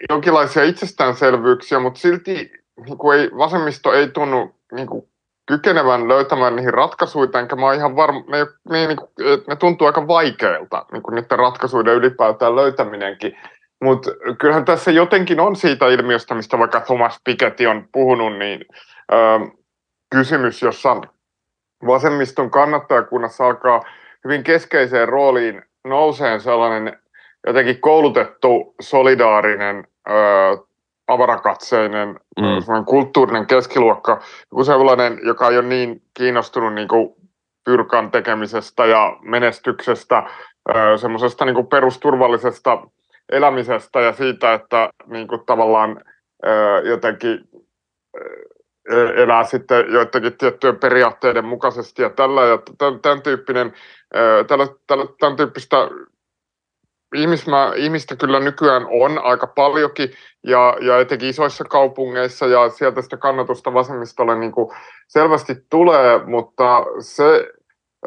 jonkinlaisia itsestäänselvyyksiä, mutta silti niin kuin ei, vasemmisto ei tunnu niin kuin kykenevän löytämään niihin ratkaisuita, enkä mä oon ihan varma, ne, ne, ne, ne tuntuu aika vaikeilta, niin kuin niiden ratkaisuiden ylipäätään löytäminenkin. Mutta kyllähän tässä jotenkin on siitä ilmiöstä, mistä vaikka Thomas Piketty on puhunut, niin öö, kysymys, jossa vasemmiston kannattajakunnassa alkaa hyvin keskeiseen rooliin nouseen sellainen jotenkin koulutettu, solidaarinen, öö, avarakatseinen, mm. kulttuurinen keskiluokka, joku sellainen, joka ei ole niin kiinnostunut niin kuin pyrkan tekemisestä ja menestyksestä, öö, semmoisesta niin kuin perusturvallisesta elämisestä ja siitä, että niin kuin tavallaan öö, jotenkin öö, elää sitten joidenkin tiettyjen periaatteiden mukaisesti ja tällä ja tämän, tämän tyyppinen, öö, tällä, tällä, tämän tyyppistä ihmismä, ihmistä kyllä nykyään on aika paljonkin ja, ja etenkin isoissa kaupungeissa ja sieltä sitä kannatusta vasemmistolle niin kuin selvästi tulee, mutta se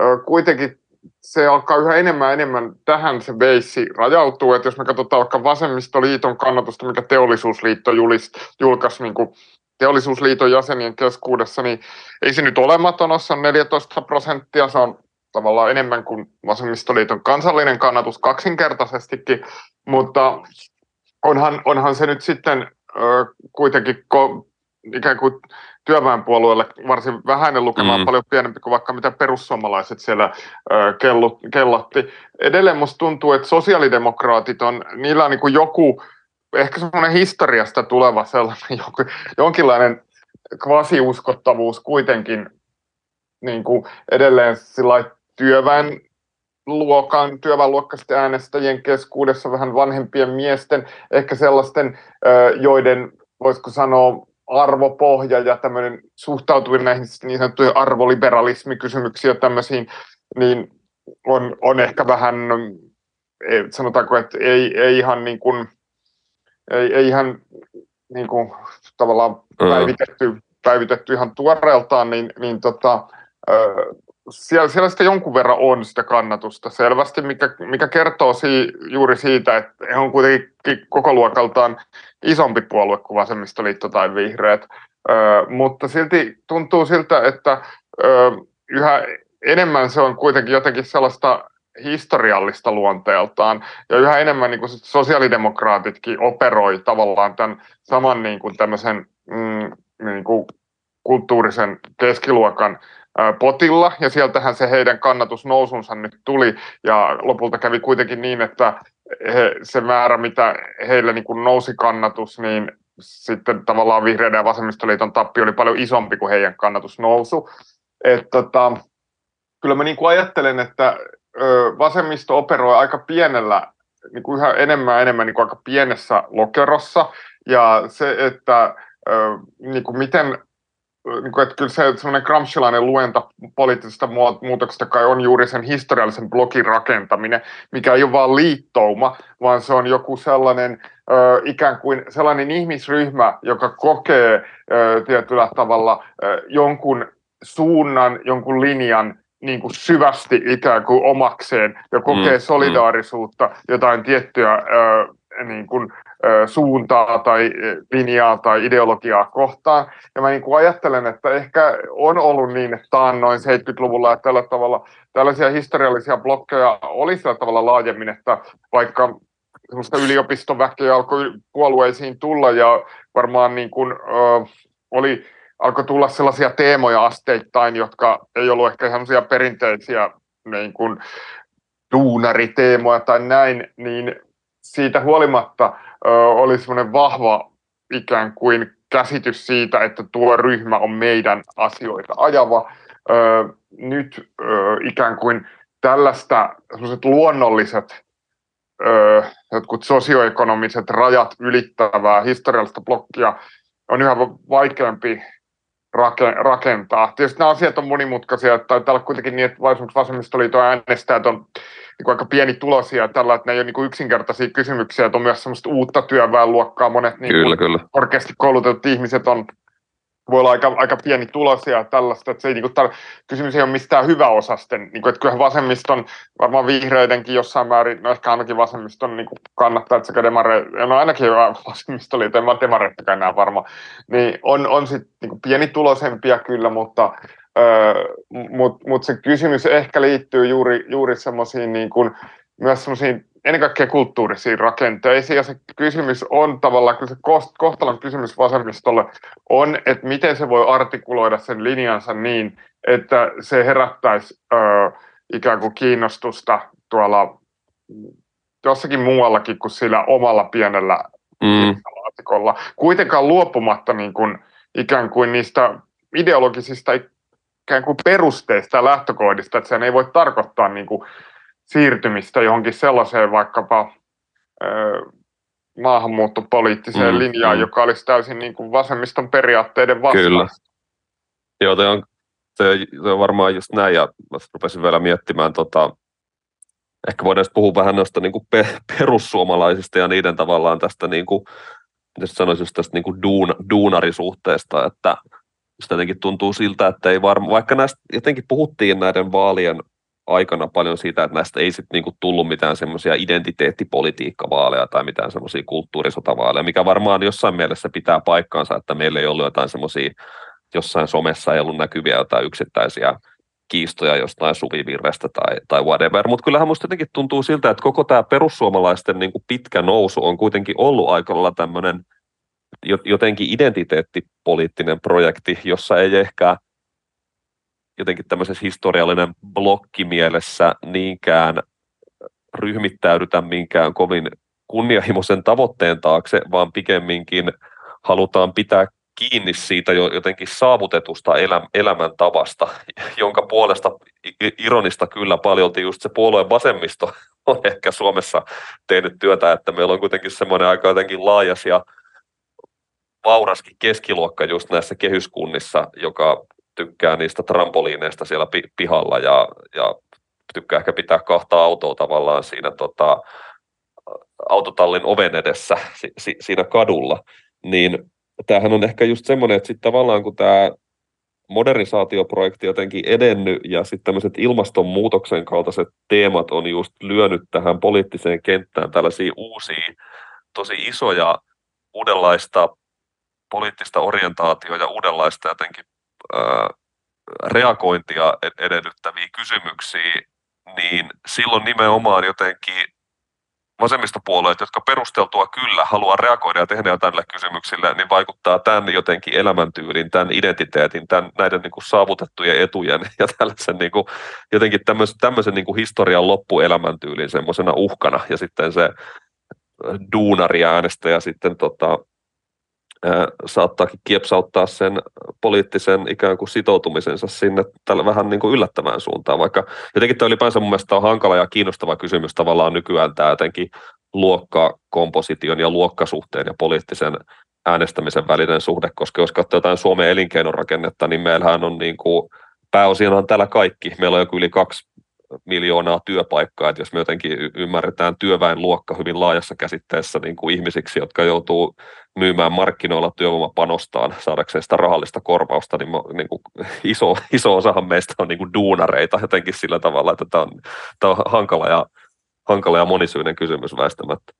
öö, kuitenkin se alkaa yhä enemmän enemmän tähän se beissi rajautuu, että jos me katsotaan vaikka vasemmistoliiton kannatusta, mikä Teollisuusliitto julkaisi niin kuin Teollisuusliiton jäsenien keskuudessa, niin ei se nyt olematon, se on neljätoista prosenttia, se on tavallaan enemmän kuin Vasemmistoliiton kansallinen kannatus kaksinkertaisestikin, mutta onhan, onhan se nyt sitten ö, kuitenkin ko, ikään kuin työväenpuolueelle varsin vähäinen lukema, mm. paljon pienempi kuin vaikka mitä perussuomalaiset siellä ö, kellut, kellatti. Edelleen musta tuntuu, että sosiaalidemokraatit on, niillä on niin kuin joku, ehkä semmoinen historiasta tuleva sellainen jonkinlainen kvasiuskottavuus kuitenkin niin kuin edelleen työväen luokan, työväenluokkaisten äänestäjien keskuudessa, vähän vanhempien miesten, ehkä sellaisten, joiden voisiko sanoa arvopohja ja tämmöinen suhtautuminen näihin niin sanottuihin arvoliberalismikysymyksiin ja tämmöisiin, niin on, on ehkä vähän, sanotaanko, että ei, ei ihan niin kuin Ei, ei ihan niin kuin, tavallaan päivitetty, päivitetty ihan tuoreeltaan, niin, niin tota, siellä, siellä sitä jonkun verran on sitä kannatusta selvästi, mikä, mikä kertoo si, juuri siitä, että he on kuitenkin koko luokaltaan isompi puolue kuin Vasemmistoliitto tai Vihreät, ö, mutta silti tuntuu siltä, että ö, yhä enemmän se on kuitenkin jotenkin sellaista historiallista luonteeltaan, ja yhä enemmän niin kuin sosiaalidemokraatitkin operoi tavallaan tämän saman niin kuin tämmöisen mm, niin kuin kulttuurisen keskiluokan ä, potilla, ja sieltähän se heidän kannatusnousunsa nyt tuli, ja lopulta kävi kuitenkin niin, että he, se määrä, mitä heillä niin kuin nousi kannatus, niin sitten tavallaan Vihreiden ja Vasemmistoliiton tappio oli paljon isompi kuin heidän kannatusnousu. Et, tota, kyllä mä niin kuin ajattelen, että vasemmisto operoi aika pienellä, niin kuin yhä enemmän ja enemmän niin kuin aika pienessä lokerossa, ja se, että niin kuin miten, niin kuin, että kyllä se sellainen gramscilainen luenta poliittisesta muutoksesta kai on juuri sen historiallisen blogin rakentaminen, mikä ei ole vaan liittouma, vaan se on joku sellainen ikään kuin sellainen ihmisryhmä, joka kokee tietyllä tavalla jonkun suunnan, jonkun linjan, niin kuin syvästi ikään kuin omakseen ja kokee solidaarisuutta, jotain tiettyä ö, niin kuin, ö, suuntaa tai linjaa tai ideologiaa kohtaan. Ja mä niin kuin ajattelen, että ehkä on ollut niin, että taannoin seitsemänkymmentäluvulla ja tällä tavalla tällaisia historiallisia blokkeja oli sillä tavalla laajemmin, että vaikka semmoista yliopistoväkeä alkoi puolueisiin tulla ja varmaan niin kuin, ö, oli... alkoi tulla sellaisia teemoja asteittain, jotka ei ollut ehkä sellaisia perinteisiä niin kuin duunariteemoja tai näin, niin siitä huolimatta ö, oli semmoinen vahva ikään kuin käsitys siitä, että tuo ryhmä on meidän asioita ajava. Ö, nyt ö, ikään kuin tällaista semmoiset luonnolliset ö, jotkut sosioekonomiset rajat ylittävää historiallista blokkia on yhä vaikeampi rakentaa. Tietysti nämä asiat on monimutkaisia, tai täällä kuitenkin niin, että vasemmistoliiton äänestäjät on niin aika pienituloisia tällä, että ne ei ole niin yksinkertaisia kysymyksiä, että on myös semmoista uutta työväenluokkaa, monet niin kyllä, kyllä. Korkeasti koulutetut ihmiset on, voi olla aika, aika pienituloisia tällaista, että se ei, niin kuin, tar- kysymys ei ole mistään hyväosasten, niin kuin, että kyllähän vasemmiston, varmaan vihreidenkin jossain määrin, no ehkä ainakin vasemmiston niin kannattaa, että sekä demareita, no ainakin vasemmistoliiton, en mä demareittakaan enää varmaan, niin on, on sitten niin pienituloisempia kyllä, mutta öö, mut, mut se kysymys ehkä liittyy juuri, juuri semmoisiin, niin kuin, myös semmoisiin, ennen kaikkea kulttuurisiin rakenteisiin, ja se kysymys on tavallaan, kyllä se kohtalon kysymys vasemmistolle on, että miten se voi artikuloida sen linjansa niin, että se herättäisi ö, ikään kuin kiinnostusta tuolla jossakin muuallakin kuin sillä omalla pienellä mm. laatikolla. Kuitenkaan luopumatta niin kuin, ikään kuin niistä ideologisista ikään kuin perusteista ja lähtökohdista, että sen ei voi tarkoittaa niin kuin siirtymistä johonkin sellaiseen vaikkapa öö, maahanmuuttopoliittiseen mm, linjaan, mm. joka olisi täysin niin kuin vasemmiston periaatteiden vastaista. Kyllä. Joo, toi on, toi, toi on varmaan just näin, ja mä rupesin vielä miettimään, tota, ehkä voidaan puhua vähän noista niin kuin pe- perussuomalaisista ja niiden tavallaan tästä, niin kuin, miten sanoisin, just tästä niin kuin duun, duunarisuhteesta, että jotenkin tuntuu siltä, että ei varma, vaikka näistä jotenkin puhuttiin näiden vaalien aikana paljon siitä, että näistä ei sitten niinku tullut mitään semmoisia identiteettipolitiikkavaaleja tai mitään semmoisia kulttuurisotavaaleja, mikä varmaan jossain mielessä pitää paikkaansa, että meillä ei ollut jotain semmoisia, jossain somessa ei ollut näkyviä jotain yksittäisiä kiistoja jostain suvivirrestä tai, tai whatever, mutta kyllähän musta jotenkin tuntuu siltä, että koko tämä perussuomalaisten niinku pitkä nousu on kuitenkin ollut aika lailla tämmöinen jotenkin identiteettipoliittinen projekti, jossa ei ehkä jotenkin tämmöisessä historiallinen blokkimielessä niinkään ryhmittäydytä minkään kovin kunnianhimoisen tavoitteen taakse, vaan pikemminkin halutaan pitää kiinni siitä jo jotenkin saavutetusta elämäntavasta, jonka puolesta ironista kyllä paljolti just se puolueen vasemmisto on ehkä Suomessa tehnyt työtä, että meillä on kuitenkin semmoinen aika jotenkin laajas ja vauraskin keskiluokka just näissä kehyskunnissa, joka tykkää niistä trampoliineista siellä pi- pihalla ja, ja tykkää ehkä pitää kahta autoa tavallaan siinä tota, autotallin oven edessä si- si- siinä kadulla, niin tämähän on ehkä just semmoinen, että sitten tavallaan kun tämä modernisaatioprojekti jotenkin edennyt ja sitten tämmöiset ilmastonmuutoksen kaltaiset teemat on just lyönyt tähän poliittiseen kenttään tällaisia uusia, tosi isoja, uudenlaista poliittista orientaatiota ja uudenlaista jotenkin ää, reagointia edellyttäviä kysymyksiä, niin silloin nimenomaan jotenkin vasemmistopuolueet, jotka perusteltua kyllä haluaa reagoida ja tehdä tällä kysymyksillä, niin vaikuttaa tämän jotenkin elämäntyylin, tämän identiteetin, tämän, näiden niin kuin saavutettujen etujen ja tällaisen niin kuin, jotenkin tämmöisen, tämmöisen niin kuin historian loppuelämäntyylin semmoisena uhkana ja sitten se duunari äänestäjä sitten tota, saattaakin kiepsauttaa sen poliittisen ikään kuin sitoutumisensa sinne tällä vähän niin kuin yllättävään suuntaan, vaikka jotenkin tämä ylipäänsä mun mielestä on hankala ja kiinnostava kysymys tavallaan nykyään tämä jotenkin luokkakomposition ja luokkasuhteen ja poliittisen äänestämisen välinen suhde, koska jos katsoo jotain Suomen elinkeinorakennetta, niin meillähän on niin kuin, pääosinaan täällä kaikki, meillä on joku yli kaksi miljoonaa työpaikkaa, että jos me jotenkin ymmärretään työväenluokka hyvin laajassa käsitteessä niin kuin ihmisiksi, jotka joutuu myymään markkinoilla työvoimapanostaan saadakseen sitä rahallista korvausta, niin, niin kuin iso, iso osahan meistä on niin kuin duunareita jotenkin sillä tavalla, että tämä on, tämä on hankala, ja, hankala ja monisyinen kysymys väistämättä.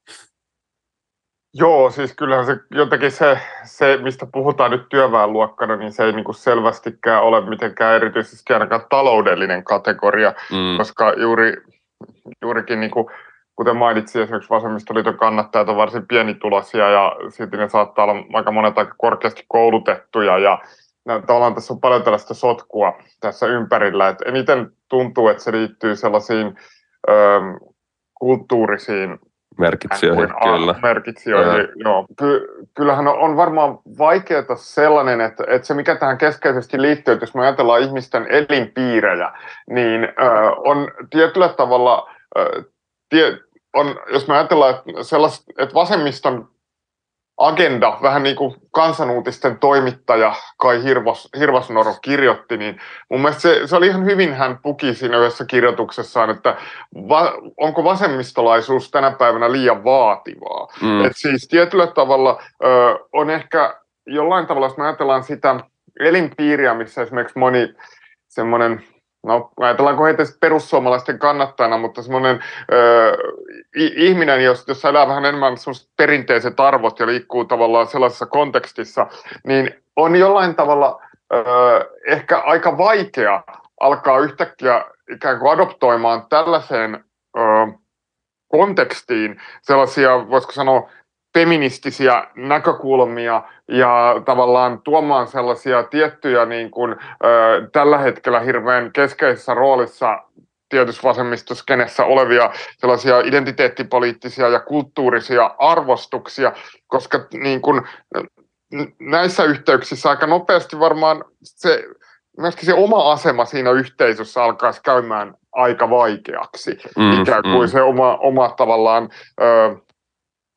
Joo, siis kyllähän se jotenkin se, se mistä puhutaan nyt työväenluokkana, niin se ei niin kuin selvästikään ole mitenkään erityisesti ainakaan taloudellinen kategoria, mm. koska juuri, juurikin, niin kuin, kuten mainitsin, esimerkiksi vasemmistoliiton kannattajat on varsin pienituloisia ja silti ne saattaa olla aika monet aika korkeasti koulutettuja ja tavallaan tässä on paljon tällaista sotkua tässä ympärillä. Et eniten tuntuu, että se liittyy sellaisiin ö, kulttuurisiin merkitsijöihin, kyllä. Merkitsijöihin, joo. Ky- kyllähän on varmaan vaikeaa sellainen, että, että se mikä tähän keskeisesti liittyy, että jos me ajatellaan ihmisten elinpiirejä, niin äh, on tietyllä tavalla, äh, tie- on, jos me ajatellaan, että, sellais, että vasemmiston agenda, vähän niin kuin Kansanuutisten toimittaja Kai Hirvos, Hirvosnoro kirjoitti, niin mun mielestä se, se oli ihan hyvin, hän puki siinä yhdessä kirjoituksessaan, että va, onko vasemmistolaisuus tänä päivänä liian vaativaa. Mm. Et siis tietyllä tavalla ö, on ehkä jollain tavalla, jos me ajatellaan sitä elinpiiriä, missä esimerkiksi moni semmoinen, no ajatellaanko heitä perussuomalaisten kannattajana, mutta semmoinen öö, ihminen, jos, jos elää vähän enemmän semmoiset perinteiset arvot ja liikkuu tavallaan sellaisessa kontekstissa, niin on jollain tavalla öö, ehkä aika vaikea alkaa yhtäkkiä ikään kuin adoptoimaan tällaiseen öö, kontekstiin sellaisia, voisiko sanoa, feministisiä näkökulmia ja tavallaan tuomaan sellaisia tiettyjä niin kuin, ö, tällä hetkellä hirveän keskeisessä roolissa tietysti vasemmistoskenessä olevia sellaisia identiteettipoliittisia ja kulttuurisia arvostuksia, koska niin kuin, näissä yhteyksissä aika nopeasti varmaan se, myöskin se oma asema siinä yhteisössä alkaisi käymään aika vaikeaksi, mm, ikään kuin mm. se oma, oma tavallaan... Ö,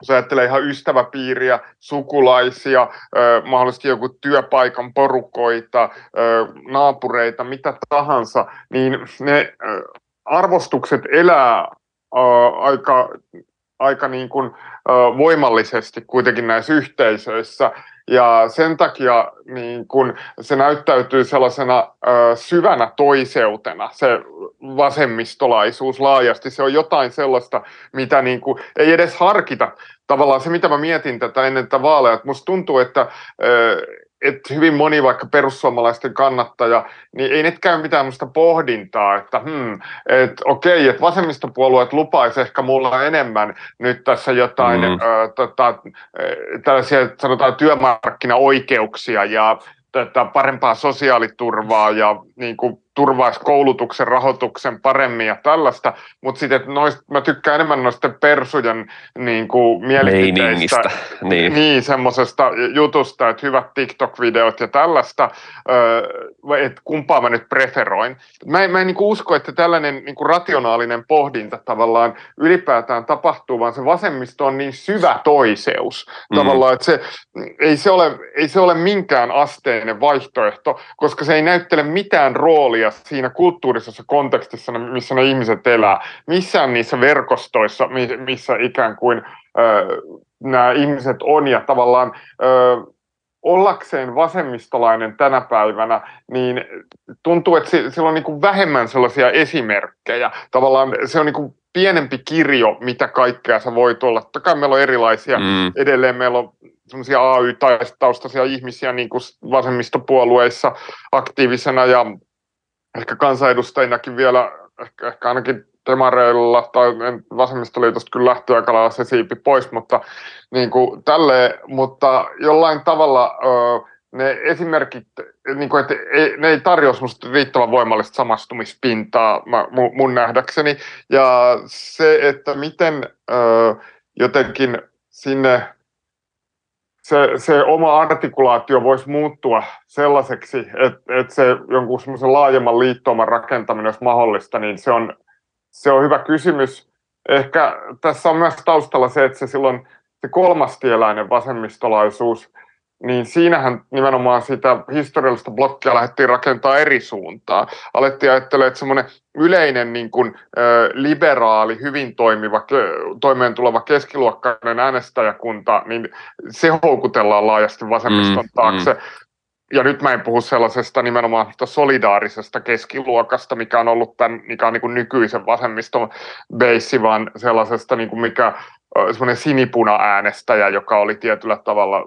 jos ajattelee ihan ystäväpiiriä, sukulaisia, eh, mahdollisesti joku työpaikan porukoita, eh, naapureita, mitä tahansa, niin ne eh, arvostukset elää eh, aika, aika niin kuin, eh, voimallisesti kuitenkin näissä yhteisöissä. Ja sen takia niin kun se näyttäytyy sellaisena ö, syvänä toiseutena, se vasemmistolaisuus laajasti, se on jotain sellaista, mitä niin kuin ei edes harkita. Tavallaan se, mitä mä mietin tätä ennen tätä vaaleja, että musta tuntuu, että, että hyvin moni vaikka perussuomalaisten kannattaja, niin ei nyt käy mitään musta pohdintaa, että, hmm, että okei, että vasemmistopuolueet lupaisi ehkä mulla enemmän nyt tässä jotain mm. ö, tota, tällaisia, sanotaan työmarkkinaoikeuksia ja tätä parempaa sosiaaliturvaa ja niin kuin turvaisi koulutuksen rahoituksen paremmin ja tällaista, mutta sitten mä tykkään enemmän noista persujen niin kuin mielipiteistä, niin, niin semmoisesta jutusta, että hyvät TikTok-videot ja tällaista, että kumpaa mä nyt preferoin. Mä en, mä en niin kuin usko, että tällainen niin kuin rationaalinen pohdinta tavallaan ylipäätään tapahtuu, vaan se vasemmisto on niin syvä toiseus tavallaan, mm. että se, ei, se ole, ei se ole minkään asteinen vaihtoehto, koska se ei näyttele mitään roolia siinä kulttuurisessa kontekstissa, missä ne ihmiset elää, missään niissä verkostoissa, missä ikään kuin ö, nämä ihmiset on ja tavallaan ö, ollakseen vasemmistolainen tänä päivänä, niin tuntuu, että sillä on niin kuin vähemmän sellaisia esimerkkejä. Tavallaan se on niin kuin pienempi kirjo, mitä kaikkea se voi tulla. Totta kai meillä on erilaisia, mm. edelleen meillä on sellaisia A Y-taustaisia ihmisiä niin kuin vasemmistopuolueissa aktiivisena ja ehkä kansanedustajinakin vielä, ehkä, ehkä ainakin demareilla, tai vasemmistoliitosta kyllä lähtee aika lailla se siipi pois, mutta niin kuin tälleen, mutta jollain tavalla ö, ne esimerkit, niin kuin, että ei, ne ei tarjoa semmoista riittävän voimallista samastumispintaa mä, mun, mun nähdäkseni, ja se, että miten ö, jotenkin sinne Se, se oma artikulaatio voisi muuttua sellaiseksi, että, että se jonkun semmoisen laajemman liittouman rakentaminen olisi mahdollista, niin se on, se on hyvä kysymys. Ehkä tässä on myös taustalla se, että se silloin se kolmastieläinen vasemmistolaisuus, niin siinähän nimenomaan sitä historiallista blokkia lähdettiin rakentaa eri suuntaan. Alettiin ajattelemaan, että semmoinen yleinen niin kuin, ö, liberaali, hyvin toimiva, toimeentuleva keskiluokkainen äänestäjäkunta, niin se houkutellaan laajasti vasemmiston mm, taakse. Mm. Ja nyt mä en puhu sellaisesta nimenomaan solidaarisesta keskiluokasta, mikä on ollut tämän, mikä on niin kuin nykyisen vasemmiston beissi, vaan sellaisesta, niin kuin mikä semmoinen sinipuna-äänestäjä, joka oli tietyllä tavalla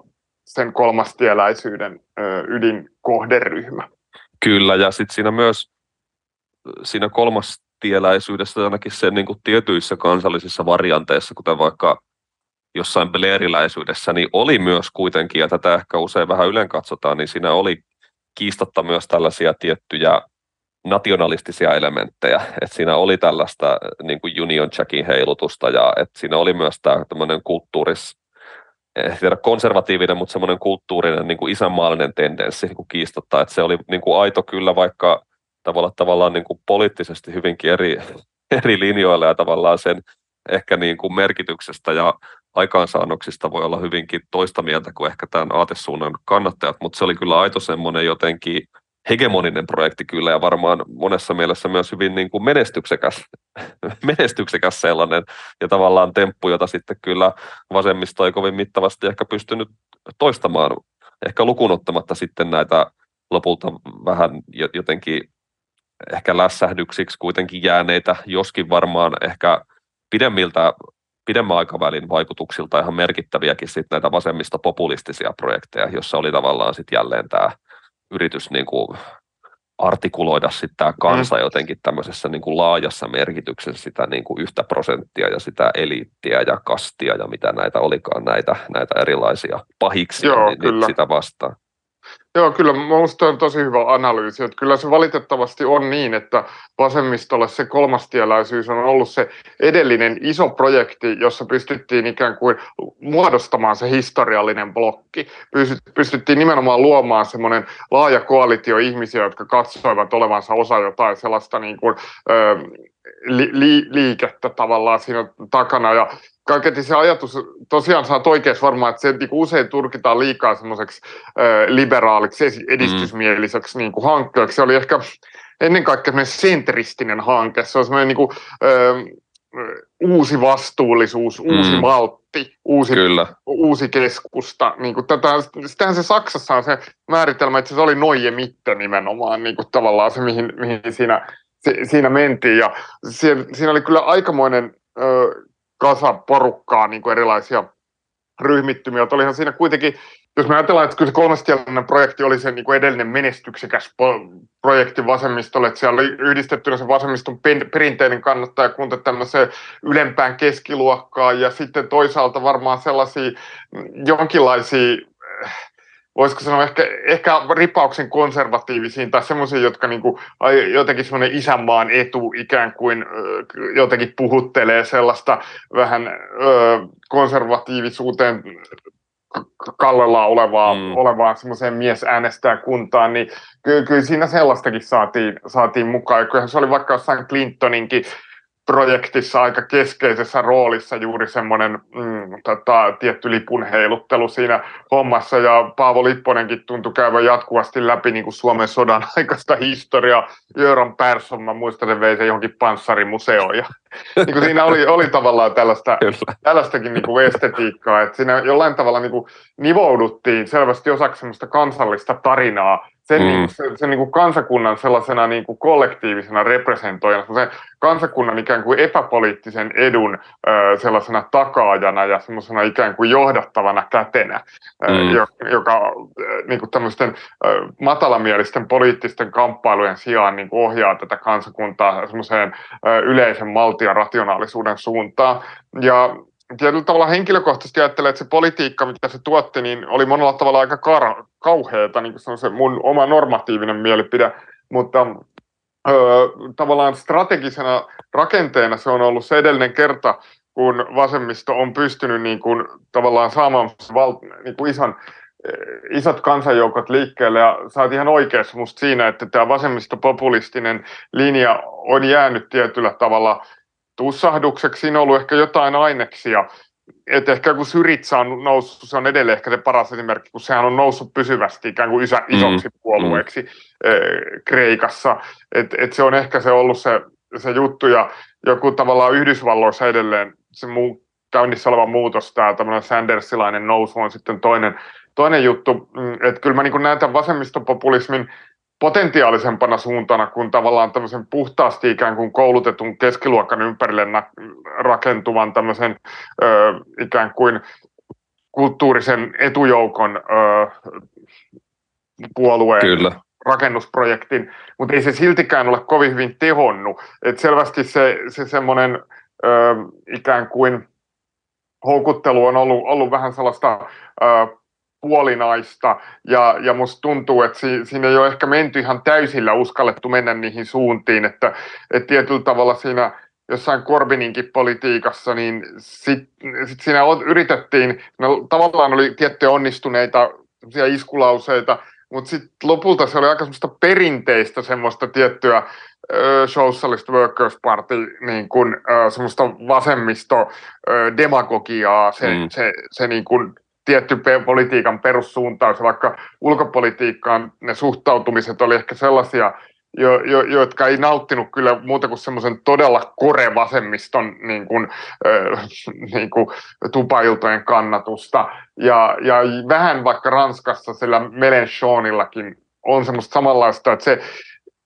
sen kolmastieläisyyden ydinkohderyhmä. Kyllä, ja sitten siinä myös siinä kolmastieläisyydessä ainakin sen niin kuin tietyissä kansallisissa varianteissa, kuten vaikka jossain bleeriläisyydessä, niin oli myös kuitenkin, ja tätä ehkä usein vähän ylen katsotaan, niin siinä oli kiistatta myös tällaisia tiettyjä nationalistisia elementtejä, että siinä oli tällaista niin kuin Union Jackin heilutusta, ja että siinä oli myös tämä tämmöinen kulttuuris, ei tiedä konservatiivinen, mutta semmoinen kulttuurinen niin kuin isänmaallinen tendenssi niin kuin kiistatta, että se oli niin kuin aito kyllä vaikka tavallaan, tavallaan niin kuin poliittisesti hyvinkin eri, eri linjoilla ja tavallaan sen ehkä niin kuin merkityksestä ja aikaansaannoksista voi olla hyvinkin toista mieltä kuin ehkä tämän aatesuunnan kannattajat, mutta se oli kyllä aito semmoinen jotenkin hegemoninen projekti kyllä ja varmaan monessa mielessä myös hyvin niin kuin menestyksekäs, menestyksekäs sellainen ja tavallaan temppu, jota sitten kyllä vasemmisto ei kovin mittavasti ehkä pystynyt toistamaan, ehkä lukunottamatta sitten näitä lopulta vähän jotenkin ehkä lässähdyksiksi kuitenkin jääneitä, joskin varmaan ehkä pidemmiltä pidemmän aikavälin vaikutuksilta ihan merkittäviäkin sitten näitä vasemmista populistisia projekteja, jossa oli tavallaan sitten jälleen tämä yritys niin kuin artikuloida sitten tämä kansa jotenkin tämmöisessä niin kuin laajassa merkityksessä sitä niin kuin yhtä prosenttia ja sitä eliittiä ja kastia ja mitä näitä olikaan, näitä, näitä erilaisia pahiksia, Joo, niin kyllä. sitä vastaan. Joo, kyllä minusta on tosi hyvä analyysi. Että kyllä se valitettavasti on niin, että vasemmistolle se kolmastieläisyys on ollut se edellinen iso projekti, jossa pystyttiin ikään kuin muodostamaan se historiallinen blokki. Pystyttiin nimenomaan luomaan semmoinen laaja koalitio ihmisiä, jotka katsoivat olevansa osa jotain sellaista niin kuin, ö, li, li, liikettä tavallaan siinä takana ja kaiketi se ajatus, tosiaan saat oikeassa varmaan, että se usein turkitaan liikaa semmoiseksi liberaaliksi, edistysmieliseksi mm. niin kuin hankkeeksi. Se oli ehkä ennen kaikkea semmoinen senteristinen hanke. Se on semmoinen niin kuin, ö, uusi vastuullisuus, uusi mm. maltti, uusi, uusi keskusta. Niin kuin tätä, sitähän se Saksassa on se määritelmä, että se oli neue Mitte nimenomaan niin kuin tavallaan se, mihin, mihin siinä si- siinä mentiin ja sie- siinä oli kyllä aikamoinen ö, kasa porukkaa, niin kuin erilaisia ryhmittymiä. Että olihan siinä kuitenkin, jos me ajatellaan, että kyllä se kolmestialainen projekti oli se niin kuin edellinen menestyksekäs po- projekti vasemmistolle, että siellä oli yhdistettynä se vasemmiston pen- perinteinen kannattajakunta tämmöiseen ylempään keskiluokkaan ja sitten toisaalta varmaan sellaisia jonkinlaisia, voisiko sanoa ehkä, ehkä ripauksen konservatiivisiin tai semmoisia, jotka niin kuin, jotenkin semmoinen isänmaan etu ikään kuin jotenkin puhuttelee sellaista vähän ö, konservatiivisuuteen kallellaan olevaa, mm. olevaa semmoiseen miesäänestäjäkuntaan, niin kyllä, kyllä siinä sellaistakin saatiin, saatiin mukaan. Ja kyllähän se oli vaikka jossain Clintoninkin projektissa aika keskeisessä roolissa juuri semmoinen mm, tota, tietty lipun heiluttelu siinä hommassa, ja Paavo Lipponenkin tuntui käyvän jatkuvasti läpi niin kuin Suomen sodan aikaista historiaa. Göran Persson, mä muistan, että vei sen johonkin panssarimuseoon, ja niin kuin siinä oli, oli tavallaan tällaista, tällaistakin niin kuin estetiikkaa, että siinä jollain tavalla niin kuin nivouduttiin selvästi osaksi semmoista kansallista tarinaa, sen, mm. niinku, sen, sen niinku kansakunnan sellaisena niinku kollektiivisena representoijana, sen kansakunnan ikään kuin epäpoliittisen edun ö, sellaisena takaajana ja semmoisena ikään kuin johdattavana kätenä, mm. ö, joka ö, niinku tämmöisten ö, matalamielisten poliittisten kamppailujen sijaan niinku ohjaa tätä kansakuntaa semmoiseen yleisen maltin ja rationaalisuuden suuntaan. Ja tietyllä tavalla henkilökohtaisesti ajattelen, että se politiikka, mitä se tuotti, niin oli monella tavalla aika kar- kauheata, niin kuin se on se mun oma normatiivinen mielipide, mutta öö, tavallaan strategisena rakenteena se on ollut se edellinen kerta, kun vasemmisto on pystynyt niin kuin, tavallaan saamaan val- niin kuin ison isot kansanjoukot liikkeelle, ja sä oot ihan oikeassa musta siinä, että tämä vasemmistopopulistinen linja on jäänyt tietyllä tavalla tussahdukseksi. Siinä on ollut ehkä jotain aineksia, että ehkä kun Syritsa on noussut, se on edelleen ehkä se paras esimerkki, kun sehän on noussut pysyvästi ikään kuin isä, isoksi mm. puolueeksi mm. Kreikassa, että et se on ehkä se ollut se, se juttu, ja joku tavallaan Yhdysvalloissa edelleen se muu, käynnissä oleva muutos, tämä tämmöinen sandersilainen nousu on sitten toinen, toinen juttu, että kyllä mä niin kuin näen tämän vasemmistopopulismin potentiaalisempana suuntana kuin tavallaan tämmöisen puhtaasti ikään kuin koulutetun keskiluokan ympärille rakentuvan tämmöisen ö, ikään kuin kulttuurisen etujoukon ö, puolueen Kyllä. rakennusprojektin, mutta ei se siltikään ole kovin hyvin tehonnut. Et selvästi se, se semmoinen ö, ikään kuin houkuttelu on ollut, ollut vähän sellaista ö, puolinaista, ja, ja musta tuntuu, että si, siinä ei ole ehkä menty ihan täysillä uskallettu mennä niihin suuntiin, että et tietyllä tavalla siinä jossain Corbyninkin politiikassa, niin sitten sit siinä yritettiin, no, tavallaan oli tiettyjä onnistuneita iskulauseita, mutta sitten lopulta se oli aika semmoista perinteistä semmoista tiettyä Socialist Workers Party, niin kuin semmoista vasemmisto demagogiaa, se, mm. se, se niin kuin tietty politiikan perussuuntaus, vaikka ulkopolitiikkaan ne suhtautumiset oli ehkä sellaisia, jo, jo, jotka ei nauttinut kyllä muuta kuin semmoisen todella korevasemmiston niin kuin, äh, niin kuin tupailtojen kannatusta. Ja, ja vähän vaikka Ranskassa sillä Mélenchonillakin on semmoista samanlaista, että, se,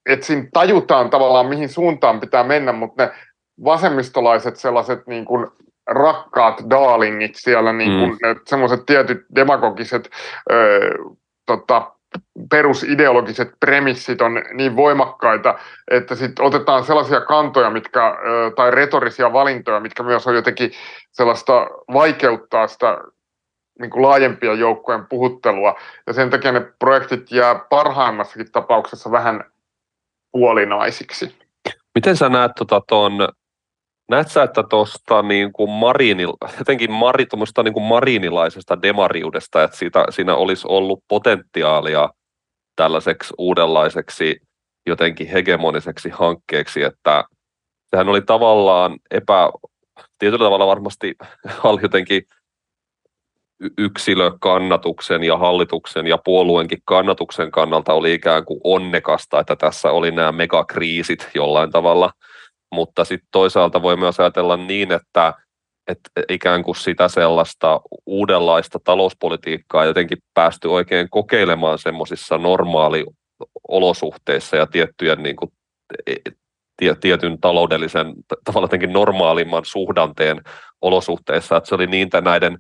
että siinä tajutaan tavallaan mihin suuntaan pitää mennä, mutta ne vasemmistolaiset sellaiset niin kuin rakkaat darlingit siellä, niin mm. semmoiset tietyt demagogiset ö, tota, perusideologiset premissit on niin voimakkaita, että sitten otetaan sellaisia kantoja mitkä, ö, tai retorisia valintoja, mitkä myös on jotenkin sellaista vaikeuttaa sitä niin kuin laajempia joukkojen puhuttelua, ja sen takia ne projektit jää parhaimmassakin tapauksessa vähän puolinaisiksi. Miten sä näet tuon tota, Näet sä, että tuosta niin kuin marinil, jotenkin mari, niin kuin marinilaisesta demariudesta, että siitä, siinä olisi ollut potentiaalia tällaiseksi uudenlaiseksi jotenkin hegemoniseksi hankkeeksi, että sehän oli tavallaan epä, tietyllä tavalla varmasti oli jotenkin yksilökannatuksen ja hallituksen ja puolueenkin kannatuksen kannalta oli ikään kuin onnekasta, että tässä oli nämä megakriisit jollain tavalla. Mutta sitten toisaalta voi myös ajatella niin, että, että ikään kuin sitä sellaista uudenlaista talouspolitiikkaa jotenkin päästy oikein kokeilemaan semmoisissa normaaliolosuhteissa ja tiettyjen niin kuin tie, tietyn taloudellisen, tavallaan jotenkin normaalimman suhdanteen olosuhteissa. Että se oli niitä näiden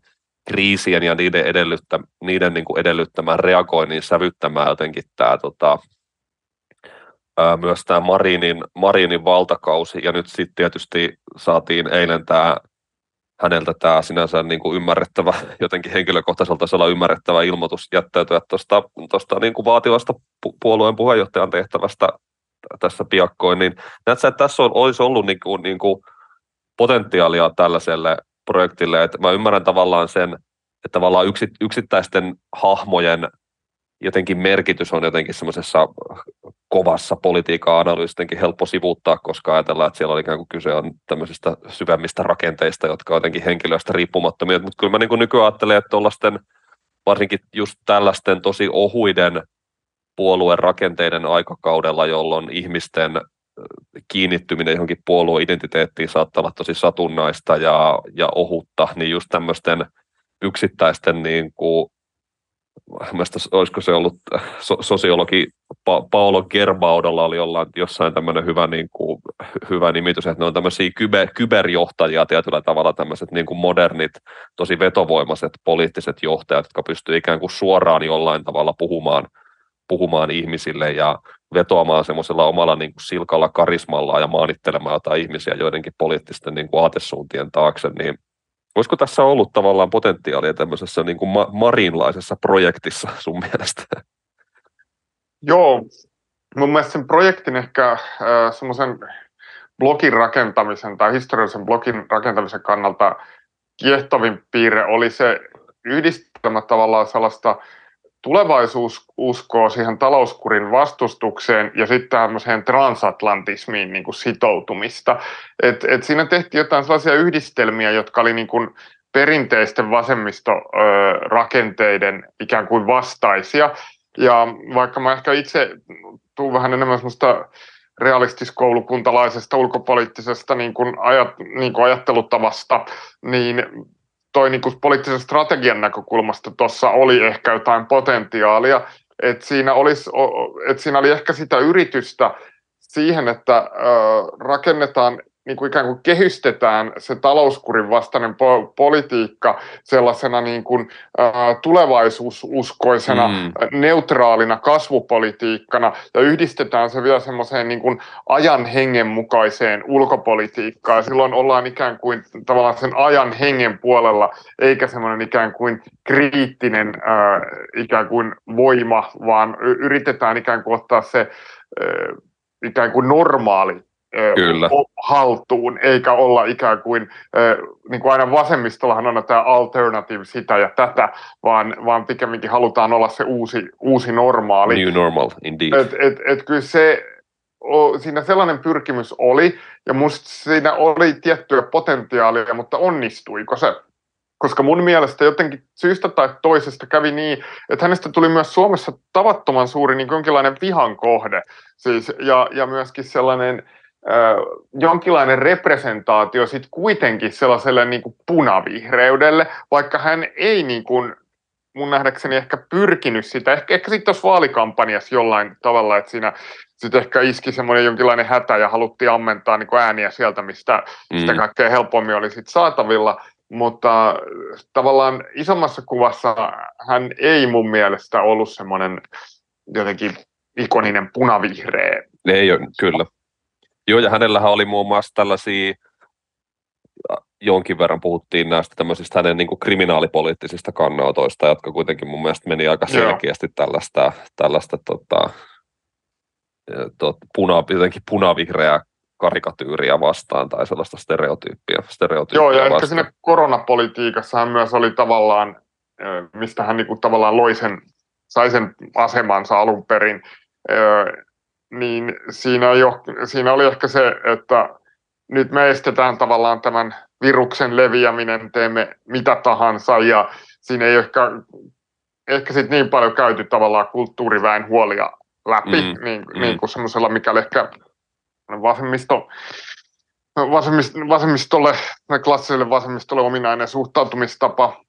kriisien ja niiden, edellyttä, niiden niin kuin edellyttämään reagoinnin sävyttämään jotenkin tämä, tota, ää, myös tämä Marinin, Marinin valtakausi. Ja nyt sitten tietysti saatiin eilen tämä, häneltä tämä sinänsä niin kuin ymmärrettävä, jotenkin henkilökohtaiselta tasolla ymmärrettävä ilmoitus jättäytyä tuosta, tuosta niin kuin vaativasta puolueen puheenjohtajan tehtävästä tässä piakkoin. Niin näetkö, että tässä on, olisi ollut niin kuin, niin kuin potentiaalia tällaiselle projektille, että mä ymmärrän tavallaan sen, että tavallaan yksi, yksittäisten hahmojen jotenkin merkitys on jotenkin semmoisessa kovassa politiikan analyysissa jotenkin helppo sivuuttaa, koska ajatellaan, että siellä on ikään kuin kyse on tämmöisistä syvemmistä rakenteista, jotka on jotenkin henkilöistä riippumattomia. Mutta kyllä mä niin kuin nykyään ajattelen, että tuollaisten, varsinkin just tällaisten tosi ohuiden puolueen rakenteiden aikakaudella, jolloin ihmisten kiinnittyminen johonkin puolueidentiteettiin saattaa olla tosi satunnaista ja, ja ohutta, niin just tämmöisten yksittäisten niin kuin olisiko se ollut sosiologi pa- Paolo Gerbaudolla oli jollain, jossain tämmöinen hyvä, niin kuin, hyvä nimitys, että ne on tämmöisiä kyber, kyberjohtajia tietyllä tavalla, tämmöiset niin kuin modernit, tosi vetovoimaiset poliittiset johtajat, jotka pystyy ikään kuin suoraan jollain tavalla puhumaan, puhumaan ihmisille ja vetoamaan semmoisella omalla niin kuin silkalla karismalla ja maanittelemaan jotain ihmisiä joidenkin poliittisten niin kuin aatesuuntien taakse, niin olisiko tässä ollut tavallaan potentiaalia tämmöisessä niin kuin marinlaisessa projektissa sun mielestä? Joo, mun mielestä sen projektin ehkä äh, semmoisen blogin rakentamisen tai historiallisen blogin rakentamisen kannalta kiehtovin piirre oli se yhdistelmä tavallaan sellaista tulevaisuususkoa siihen talouskurin vastustukseen ja sitten tämmöiseen transatlantismiin niin kuin sitoutumista. Et, et siinä tehtiin jotain sellaisia yhdistelmiä, jotka oli niin kuin perinteisten vasemmistorakenteiden ikään kuin vastaisia. Ja vaikka mä ehkä itse tuun vähän enemmän semmoista realistiskoulukuntalaisesta ulkopoliittisesta niin kuin ajat, niin kuin ajattelutavasta, niin toi niin kuin poliittisen strategian näkökulmasta tuossa oli ehkä jotain potentiaalia, että siinä, olisi, että siinä oli ehkä sitä yritystä siihen, että rakennetaan, niin kuin ikään kuin kehystetään se talouskurin vastainen po- politiikka sellaisena niin kuin tulevaisuususkoisena, mm. neutraalina kasvupolitiikkana ja yhdistetään se vielä semmoiseen niin kuin ajan hengen mukaiseen ulkopolitiikkaan. Silloin ollaan ikään kuin tavallaan sen ajan hengen puolella, eikä semmoinen ikään kuin kriittinen äh, ikään kuin voima, vaan yritetään ikään kuin ottaa se äh, ikään kuin normaali Kyllä. haltuun, eikä olla ikään kuin, niin kuin aina vasemmistollahan on tämä alternative sitä ja tätä, vaan, vaan pikemminkin halutaan olla se uusi, uusi normaali. New normal, indeed. Et, et, et kyllä se, siinä sellainen pyrkimys oli, ja musta siinä oli tiettyä potentiaalia, mutta onnistuiko se? Koska mun mielestä jotenkin syystä tai toisesta kävi niin, että hänestä tuli myös Suomessa tavattoman suuri niin jonkinlainen vihan kohde, siis, ja, ja myöskin sellainen jonkinlainen representaatio sitten kuitenkin sellaiselle niin kuin punavihreydelle, vaikka hän ei niin kuin mun nähdäkseni ehkä pyrkinyt sitä, ehkä, ehkä sitten tuossa vaalikampanjassa jollain tavalla, että siinä sitten ehkä iski semmoinen jonkinlainen hätä ja haluttiin ammentaa niin kuin ääniä sieltä, mistä mm. sitä kaikkea helpommin oli sitten saatavilla, mutta tavallaan isommassa kuvassa hän ei mun mielestä ollut semmoinen jotenkin ikoninen punavihreä. Ei ole, kyllä. Joo, ja hänellähän oli muun muassa tällaisia, jonkin verran puhuttiin näistä tämmöisistä hänen niin kuin kriminaalipoliittisista kannanotoista, jotka kuitenkin mun mielestä meni aika selkeästi tällaista, tällaista tota, tot, puna, jotenkin punavihreää karikatyyriä vastaan tai sellaista stereotyyppiä, stereotyyppiä Joo, ja vastaan. Ehkä siinä koronapolitiikassahan myös oli tavallaan, mistä hän niin kuin tavallaan loi sen, sai sen asemansa alun perin, niin siinä, jo, siinä oli ehkä se, että nyt me estetään tavallaan tämän viruksen leviäminen, teemme mitä tahansa ja siinä ei ehkä, ehkä sit niin paljon käyty tavallaan kulttuuriväen huolia läpi, mm, niin, mm. niin kuin semmoisella, mikä oli ehkä vasemmisto, vasemmistolle, klassiselle vasemmistolle ominainen suhtautumistapa,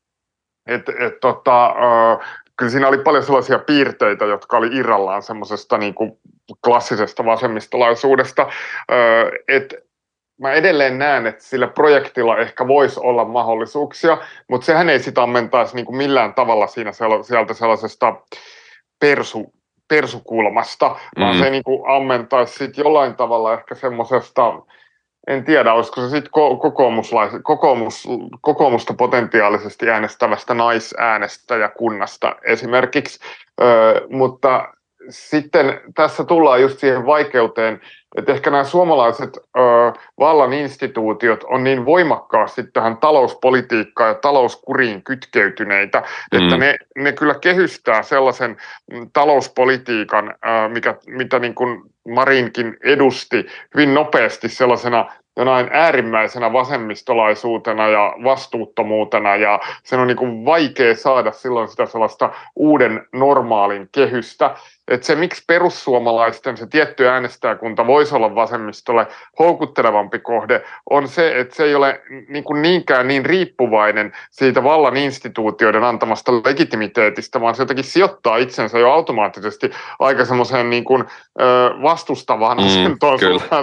että et tota, kyllä siinä oli paljon sellaisia piirteitä, jotka oli irrallaan semmoisesta niin kuin klassisesta vasemmistolaisuudesta, että mä edelleen näen, että sillä projektilla ehkä voisi olla mahdollisuuksia, mutta sehän ei sitä ammentaisi niin kuin millään tavalla siinä sieltä sellaisesta persu, persukulmasta, vaan mm. se niin kuin ammentaisi sit jollain tavalla ehkä semmoisesta, en tiedä, olisiko se sitten kokoomus, kokoomusta potentiaalisesti äänestävästä naisäänestäjäkunnasta esimerkiksi, öö, mutta sitten tässä tullaan just siihen vaikeuteen, että ehkä nämä suomalaiset ö, vallan instituutiot on niin voimakkaasti tähän talouspolitiikkaan ja talouskuriin kytkeytyneitä, mm. että ne, ne kyllä kehystää sellaisen talouspolitiikan, ö, mikä, mitä niin kuin Marinkin edusti hyvin nopeasti sellaisena jonain äärimmäisenä vasemmistolaisuutena ja vastuuttomuutena, ja sen on niin kuin vaikea saada silloin sitä sellaista uuden normaalin kehystä. Että se, miksi perussuomalaisten se tietty äänestäjäkunta voisi olla vasemmistolle houkuttelevampi kohde, on se, että se ei ole niin kuin niinkään niin riippuvainen siitä vallan instituutioiden antamasta legitimiteetistä, vaan se jotenkin sijoittaa itsensä jo automaattisesti aika semmoiseen niin kuin vastustavaan mm, asentoon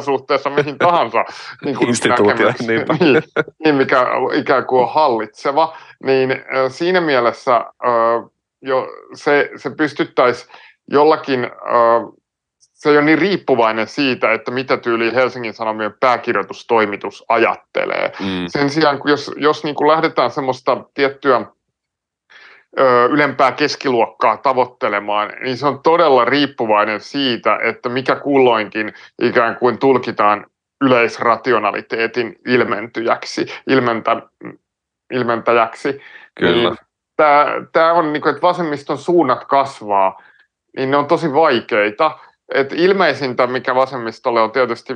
suhteessa mihin tahansa niin kuin näkemykseen, niin, niin mikä ikään kuin on hallitseva. Niin siinä mielessä jo se, se pystyttäisiin jollakin, se ei ole niin riippuvainen siitä, että mitä tyyliä Helsingin Sanomien pääkirjoitustoimitus ajattelee. Mm. Sen sijaan, jos, jos niin kuin lähdetään semmoista tiettyä ylempää keskiluokkaa tavoittelemaan, niin se on todella riippuvainen siitä, että mikä kulloinkin ikään kuin tulkitaan yleisrationaliteetin ilmentyjäksi, ilmentä, ilmentäjäksi. Kyllä. Tämä, tämä on niin kuin, että vasemmiston suunnat kasvaa, niin ne on tosi vaikeita. Et ilmeisintä, mikä vasemmistolle on tietysti,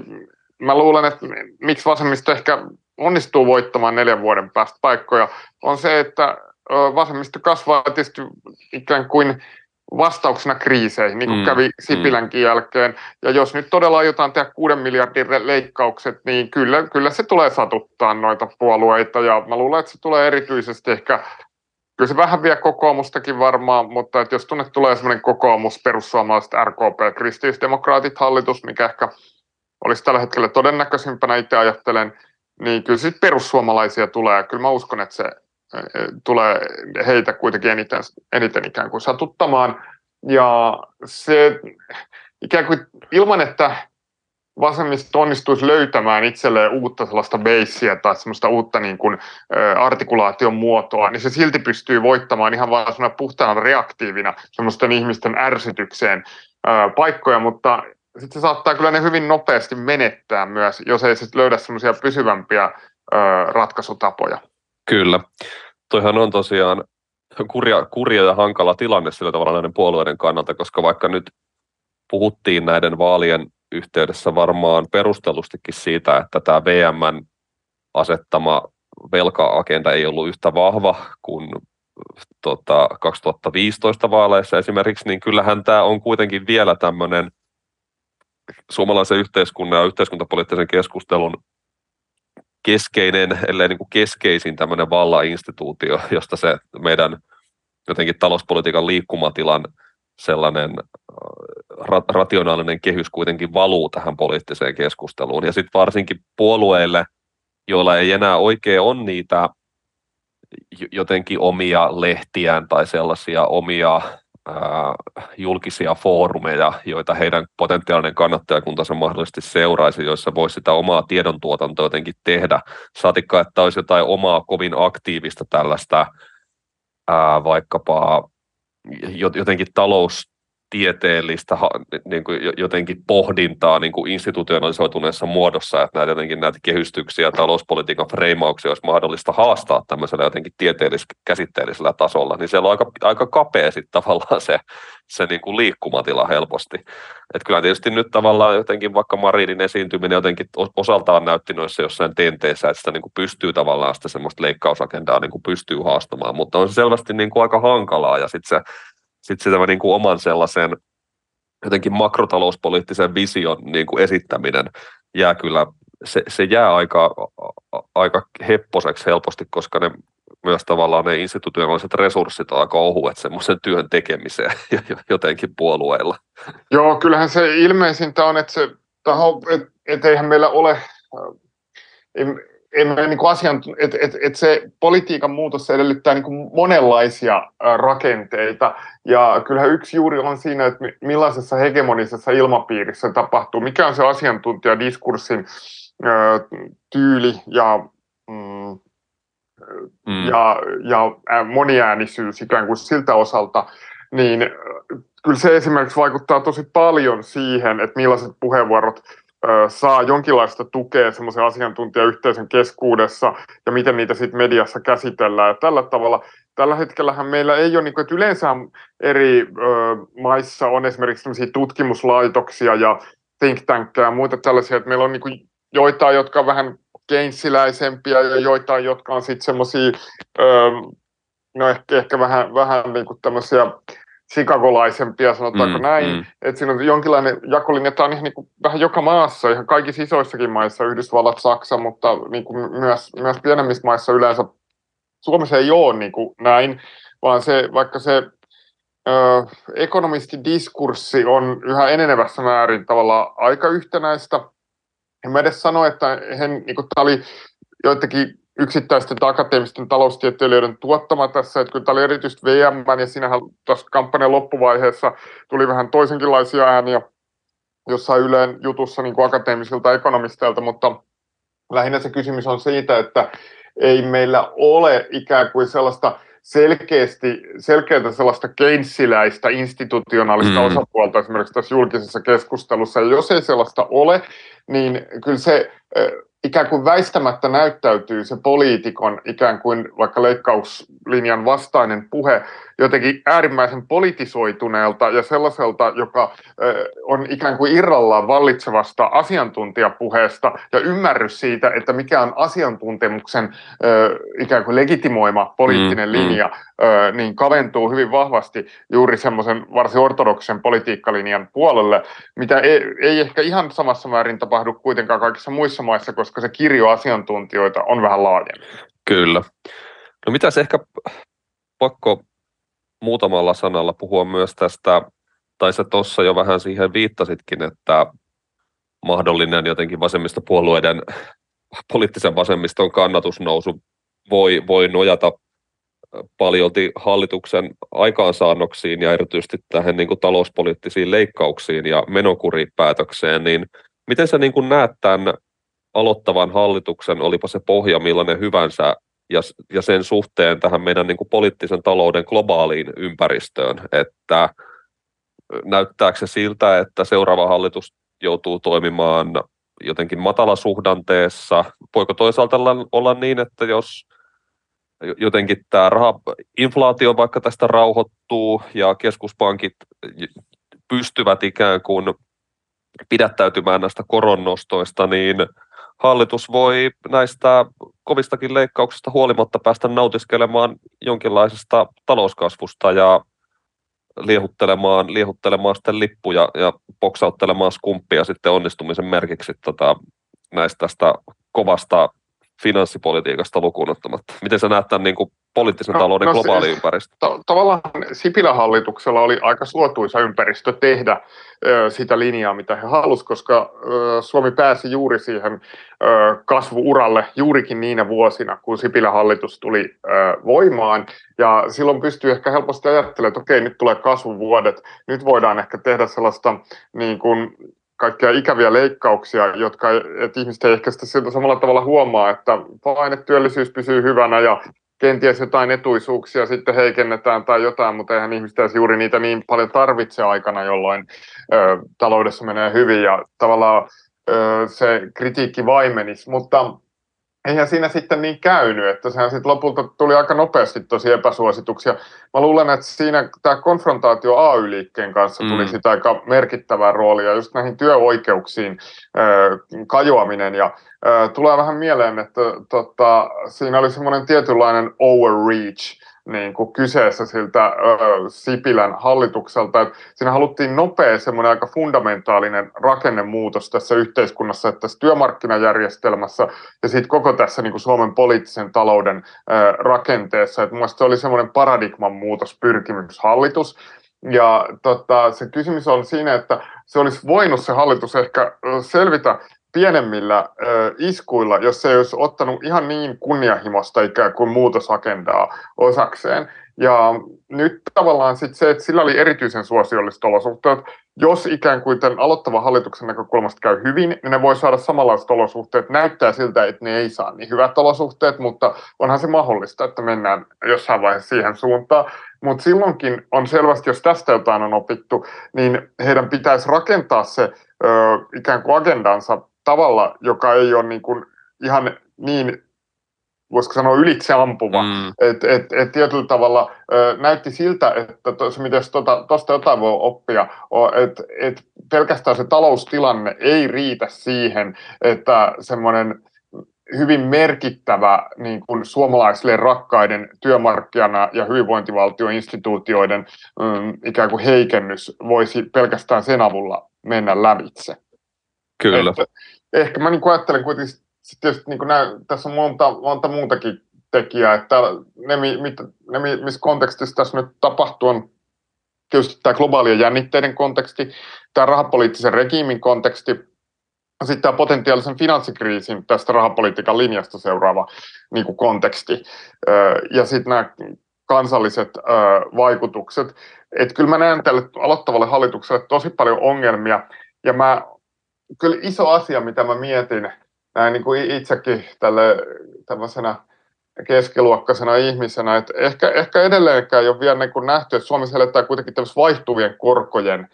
mä luulen, että miksi vasemmisto ehkä onnistuu voittamaan neljän vuoden päästä paikkoja, on se, että vasemmisto kasvaa tietysti ikään kuin vastauksena kriiseihin, niin kuin mm, kävi Sipilänkin mm. jälkeen. Ja jos nyt todella aiotaan tehdä kuuden miljardin leikkaukset, niin kyllä, kyllä se tulee satuttaa noita puolueita. Ja mä luulen, että se tulee erityisesti ehkä, kyllä se vähän vie kokoomustakin varmaan, mutta että jos tunne tulee semmoinen kokoomus, perussuomalaiset, R K P, kristillisdemokraatit, hallitus, mikä ehkä olisi tällä hetkellä todennäköisimpänä, itse ajattelen, niin kyllä sitten perussuomalaisia tulee. Kyllä mä uskon, että se tulee heitä kuitenkin eniten, eniten ikään kuin satuttamaan. Ja se ikään kuin ilman, että vasemmisto onnistuisi löytämään itselleen uutta sellaista beissiä tai sellaista uutta niin kuin artikulaation muotoa, niin se silti pystyy voittamaan ihan vaan sellaisena puhtaana reaktiivina semmoisten ihmisten ärsytykseen paikkoja, mutta sitten se saattaa kyllä ne hyvin nopeasti menettää myös, jos ei sitten löydä semmoisia pysyvämpiä ratkaisutapoja. Kyllä. Toihan on tosiaan kurja, kurja ja hankala tilanne sillä tavalla näiden puolueiden kannalta, koska vaikka nyt puhuttiin näiden vaalien yhteydessä varmaan perustellustikin siitä, että tämä V M:n asettama velka-agenda ei ollut yhtä vahva kuin tota, kaksituhattaviisitoista vaaleissa esimerkiksi, niin kyllähän tämä on kuitenkin vielä tämmöinen suomalaisen yhteiskunnan ja yhteiskuntapoliittisen keskustelun keskeinen, ellei niin kuin keskeisin tämmöinen vallan-instituutio, josta se meidän jotenkin talouspolitiikan liikkumatilan sellainen ra- rationaalinen kehys kuitenkin valuu tähän poliittiseen keskusteluun. Ja sitten varsinkin puolueille, joilla ei enää oikein ole niitä jotenkin omia lehtiään tai sellaisia omia ää, julkisia foorumeja, joita heidän potentiaalinen kannattajakuntansa mahdollisesti seuraisi, joissa voisi sitä omaa tiedontuotantoa jotenkin tehdä. Saatikka, että olisi jotain omaa kovin aktiivista tällaista ää, vaikkapa jotenkin taloustieteellistä niin kuin jotenkin pohdintaa niin kuin institutionalisoituneessa muodossa, että näitä, jotenkin näitä kehystyksiä ja talouspolitiikan freimauksia olisi mahdollista haastaa tämmöisellä jotenkin tieteellis-käsitteellisellä tasolla, niin siellä on aika, aika kapea sitten tavallaan se, se niin kuin liikkumatila helposti. Että kyllä tietysti nyt tavallaan jotenkin vaikka Marinin esiintyminen jotenkin osaltaan näytti noissa jossain tenteissä, että sitä niin kuin pystyy tavallaan sitä semmoista leikkausagendaa niin kuin pystyy haastamaan, mutta on se selvästi niin kuin aika hankalaa ja sitten se Sitten se niin kuin oman sellaisen jotenkin makrotalouspoliittisen vision niin kuin esittäminen jää kyllä, se, se jää aika, aika hepposeksi helposti, koska ne myös tavallaan ne institutionaaliset resurssit alkaa ohuet semmoisen työn tekemiseen jotenkin puolueilla. Joo, kyllähän se ilmeisintä on, että se taho, et, et eihän meillä ole, em, emme niin kuin asian, et, et, et se politiikan muutos edellyttää niin kuin monenlaisia rakenteita, ja kyllähän yksi juuri on siinä, että millaisessa hegemonisessa ilmapiirissä tapahtuu, mikä on se asiantuntijadiskurssin ö, tyyli ja mm, Mm. Ja, ja moniäänisyys ikään kuin siltä osalta, niin kyllä se esimerkiksi vaikuttaa tosi paljon siihen, että millaiset puheenvuorot ö, saa jonkinlaista tukea semmoisen asiantuntijayhteisön keskuudessa ja miten niitä sitten mediassa käsitellään. Ja tällä tavalla, tällä hetkellähän meillä ei ole, niin kuin, että yleensä eri ö, maissa on esimerkiksi tämmöisiä tutkimuslaitoksia ja think tankkejä ja muita tällaisia, että meillä on niin kuin joitain, jotka vähän keynesiläisempiä ja joitain, jotka on sitten semmoisia, öö, no ehkä, ehkä vähän, vähän niin kuin tämmöisiä chicagolaisempia, sanotaanko mm, näin, mm. että siinä on jonkinlainen jakolinja, tämä on ihan niin kuin vähän joka maassa, ihan kaikissa isoissakin maissa, Yhdysvallat, Saksa, mutta niin kuin myös, myös pienemmissä maissa yleensä. Suomessa ei ole niin kuin näin, vaan se, vaikka se öö, ekonomistidiskurssi on yhä enenevässä määrin tavallaan aika yhtenäistä. En mä edes sano, että he, niin kuin, tämä oli joidenkin yksittäisten akateemisten taloustieteilijöiden tuottama tässä, että kyllä tämä oli erityisesti V M, ja siinähän tässä kampanjan loppuvaiheessa tuli vähän toisenkinlaisia ääniä jossain Ylen jutussa niin kuin akateemisilta ekonomisteilta, mutta lähinnä se kysymys on siitä, että ei meillä ole ikään kuin sellaista selkeästi, selkeätä sellaista keynesiläistä institutionaalista mm. osapuolta esimerkiksi tässä julkisessa keskustelussa, ja jos ei sellaista ole, niin kyllä se ikään kuin väistämättä näyttäytyy se poliitikon ikään kuin vaikka leikkauslinjan vastainen puhe jotenkin äärimmäisen politisoituneelta ja sellaiselta, joka on ikään kuin irrallaan vallitsevasta asiantuntijapuheesta ja ymmärrys siitä, että mikä on asiantuntemuksen ikään kuin legitimoima poliittinen linja, niin kaventuu hyvin vahvasti juuri semmoisen varsin ortodoksen politiikkalinjan puolelle, mitä ei, ei ehkä ihan samassa määrin tapahdu kuitenkaan kaikissa muissa maissa, koska se kirjo asiantuntijoita on vähän laajempi. Kyllä. No mitäs ehkä pakko muutamalla sanalla puhua myös tästä, tai sä tuossa jo vähän siihen viittasitkin, että mahdollinen jotenkin vasemmistopuolueiden, poliittisen vasemmiston kannatusnousu voi, voi nojata paljolti hallituksen aikaansaannoksiin ja erityisesti tähän niin kuin talouspoliittisiin leikkauksiin ja menokuripäätökseen, niin miten sä niin kuin näet tämän aloittavan hallituksen, olipa se pohja millainen hyvänsä, ja, ja sen suhteen tähän meidän niin kuin poliittisen talouden globaaliin ympäristöön, että näyttääkö se siltä, että seuraava hallitus joutuu toimimaan jotenkin matalasuhdanteessa? Voiko toisaalta olla niin, että jos jotenkin tämä raha, inflaatio vaikka tästä rauhoittuu ja keskuspankit pystyvät ikään kuin pidättäytymään näistä koronnostoista, niin hallitus voi näistä kovistakin leikkauksista huolimatta päästä nautiskelemaan jonkinlaisesta talouskasvusta ja liehuttelemaan, liehuttelemaan sitten lippuja ja poksauttelemaan skumppia sitten onnistumisen merkiksi tota, näistä tästä kovasta finanssipolitiikasta lukuun ottamatta. Miten sä näet tämän niin kuin poliittisen no, talouden no, globaali siis, ympäristö? To, tavallaan Sipilän hallituksella oli aika suotuisa ympäristö tehdä ö, sitä linjaa, mitä he halusivat, koska ö, Suomi pääsi juuri siihen ö, kasvuuralle juurikin niinä vuosina, kun Sipilän hallitus tuli ö, voimaan. Ja silloin pystyy ehkä helposti ajattelemaan, että okei, nyt tulee kasvuvuodet, nyt voidaan ehkä tehdä sellaista niin kuin kaikkia ikäviä leikkauksia, jotka että ihmiset ei ehkä sitä samalla tavalla huomaa, että paine työllisyys pysyy hyvänä ja kenties jotain etuisuuksia sitten heikennetään tai jotain, mutta eihän ihmiset edes juuri niitä niin paljon tarvitse aikana, jolloin ö, taloudessa menee hyvin ja tavallaan ö, se kritiikki vaimenisi, mutta eihän siinä sitten niin käynyt, että sehän sitten lopulta tuli aika nopeasti tosi epäsuosituksia. Mä luulen, että siinä tämä konfrontaatio A Y-liikkeen kanssa tuli mm. sitä aika merkittävää roolia, just näihin työoikeuksiin äh, kajoaminen. Ja äh, tulee vähän mieleen, että tota, siinä oli semmoinen tietynlainen overreach niin kuin kyseessä siltä ö, Sipilän hallitukselta. Et siinä haluttiin nopea semmoinen aika fundamentaalinen rakennemuutos tässä yhteiskunnassa, että tässä työmarkkinajärjestelmässä ja sitten koko tässä niin kuin Suomen poliittisen talouden ö, rakenteessa. Et mun mielestä se oli semmoinen paradigman muutos pyrkimys hallitus. Ja tota, se kysymys on siinä, että se olisi voinut se hallitus ehkä selvitä pienemmillä ö, iskuilla, jos ei olisi ottanut ihan niin kunnianhimoista ikään kuin muutosagendaa osakseen. Ja nyt tavallaan sit se, että sillä oli erityisen suosiolliset olosuhteet. Jos ikään kuin tämän aloittavan hallituksen näkökulmasta käy hyvin, niin ne voi saada samanlaiset olosuhteet. Näyttää siltä, että ne ei saa niin hyvät olosuhteet, mutta onhan se mahdollista, että mennään jossain vaiheessa siihen suuntaan. Mutta silloinkin on selvästi, jos tästä jotain on opittu, niin heidän pitäisi rakentaa se ö, ikään kuin agendansa tavalla, joka ei ole niin kuin ihan niin, voisiko sanoa, ylitse ampuva. Mm. Et, et, et tietyllä tavalla ö, näytti siltä, että tos, mites tuosta tota, jotain voi oppia, että et pelkästään se taloustilanne ei riitä siihen, että semmoinen hyvin merkittävä niin kuin suomalaisille rakkaiden työmarkkina- ja hyvinvointivaltioinstituutioiden mm, ikään kuin heikennys voisi pelkästään sen avulla mennä lävitse. Kyllä. Että, ehkä mä niin kuin ajattelen kuitenkin, tietysti, niin kuin nää, tässä on monta, monta muutakin tekijää, että ne, mit, ne missä kontekstissa tässä nyt tapahtuu, on tietysti tämä globaalien jännitteiden konteksti, tämä rahapoliittisen regiimin konteksti, sitten tämä potentiaalisen finanssikriisin tästä rahapolitiikan linjasta seuraava niin kuin konteksti ja sitten nämä kansalliset vaikutukset. Että kyllä mä näen tälle aloittavalle hallitukselle tosi paljon ongelmia ja mä, kyllä iso asia, mitä mä mietin näin niin kuin itsekin tälle tämmöisenä keskiluokkaisena ihmisenä, että ehkä, ehkä edelleenkään ei ole vielä niin kuin nähty, että Suomessa eletään kuitenkin tämmöisiä vaihtuvien korkojen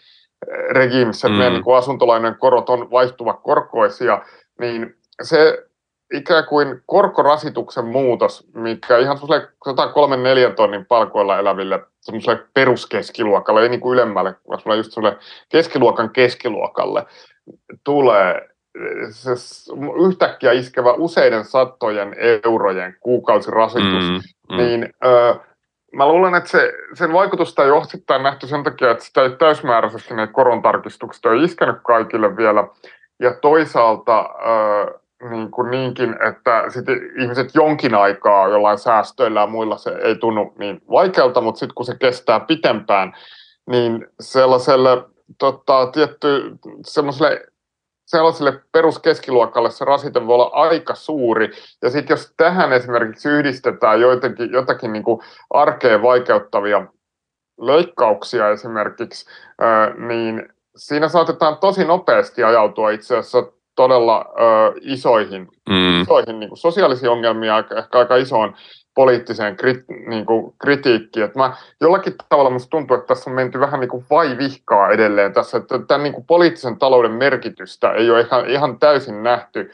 regiimissä, että meidän mm. niin kuin asuntolainojen korot on vaihtuvat korkoisia, niin se ikään kuin korkorasituksen muutos, mikä ihan semmoiselle sata kolme neljä tonnin palkoilla eläville semmoiselle peruskeskiluokalle, ei niin kuin ylemmälle, vaan semmoiselle just semmoiselle keskiluokan keskiluokalle tulee se yhtäkkiä iskevä useiden satojen eurojen kuukausirasitus, mm. Mm. niin ö, mä luulen, että se, sen vaikutusta ei osittain nähty sen takia, että sitä ei täysmääräisesti ne korontarkistukset ole iskenyt kaikille vielä. Ja toisaalta äh, niin kuin niinkin, että sit ihmiset jonkin aikaa jollain säästöillä ja muilla se ei tunnu niin vaikealta, mutta sitten kun se kestää pitempään, niin sellaiselle, tota, tietty, sellaiselle, sellaiselle peruskeskiluokalle se rasite voi olla aika suuri. Ja sitten jos tähän esimerkiksi yhdistetään joitakin, jotakin niin kuin arkeen vaikeuttavia leikkauksia esimerkiksi, niin siinä saatetaan tosi nopeasti ajautua itse asiassa todella isoihin, mm. isoihin niin kuin sosiaalisiin ongelmiin ja ehkä aika isoon poliittiseen krit, niin kuin kritiikkiin. Mä, jollakin tavalla musta tuntuu, että tässä on menty vähän niin kuin vaivihkaa edelleen tässä, että tämän niin kuin poliittisen talouden merkitystä ei ole ihan, ihan täysin nähty,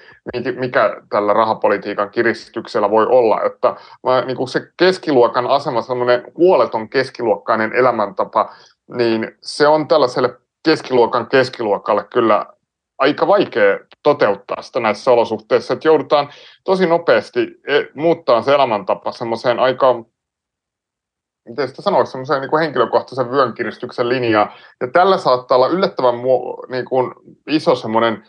mikä tällä rahapolitiikan kiristyksellä voi olla. Että mä, niin kuin se keskiluokan asema, sellainen huoleton keskiluokkainen elämäntapa, niin se on tällaiselle keskiluokan keskiluokalle kyllä aika vaikea toteuttaa sitä näissä olosuhteissa, että joudutaan tosi nopeasti muuttaa se elämäntapa semmoiseen aika, miten sitä sanoisi, semmoiseen niin kuin henkilökohtaisen vyönkiristyksen linjaan. Ja tällä saattaa olla yllättävän niin kuin iso semmoinen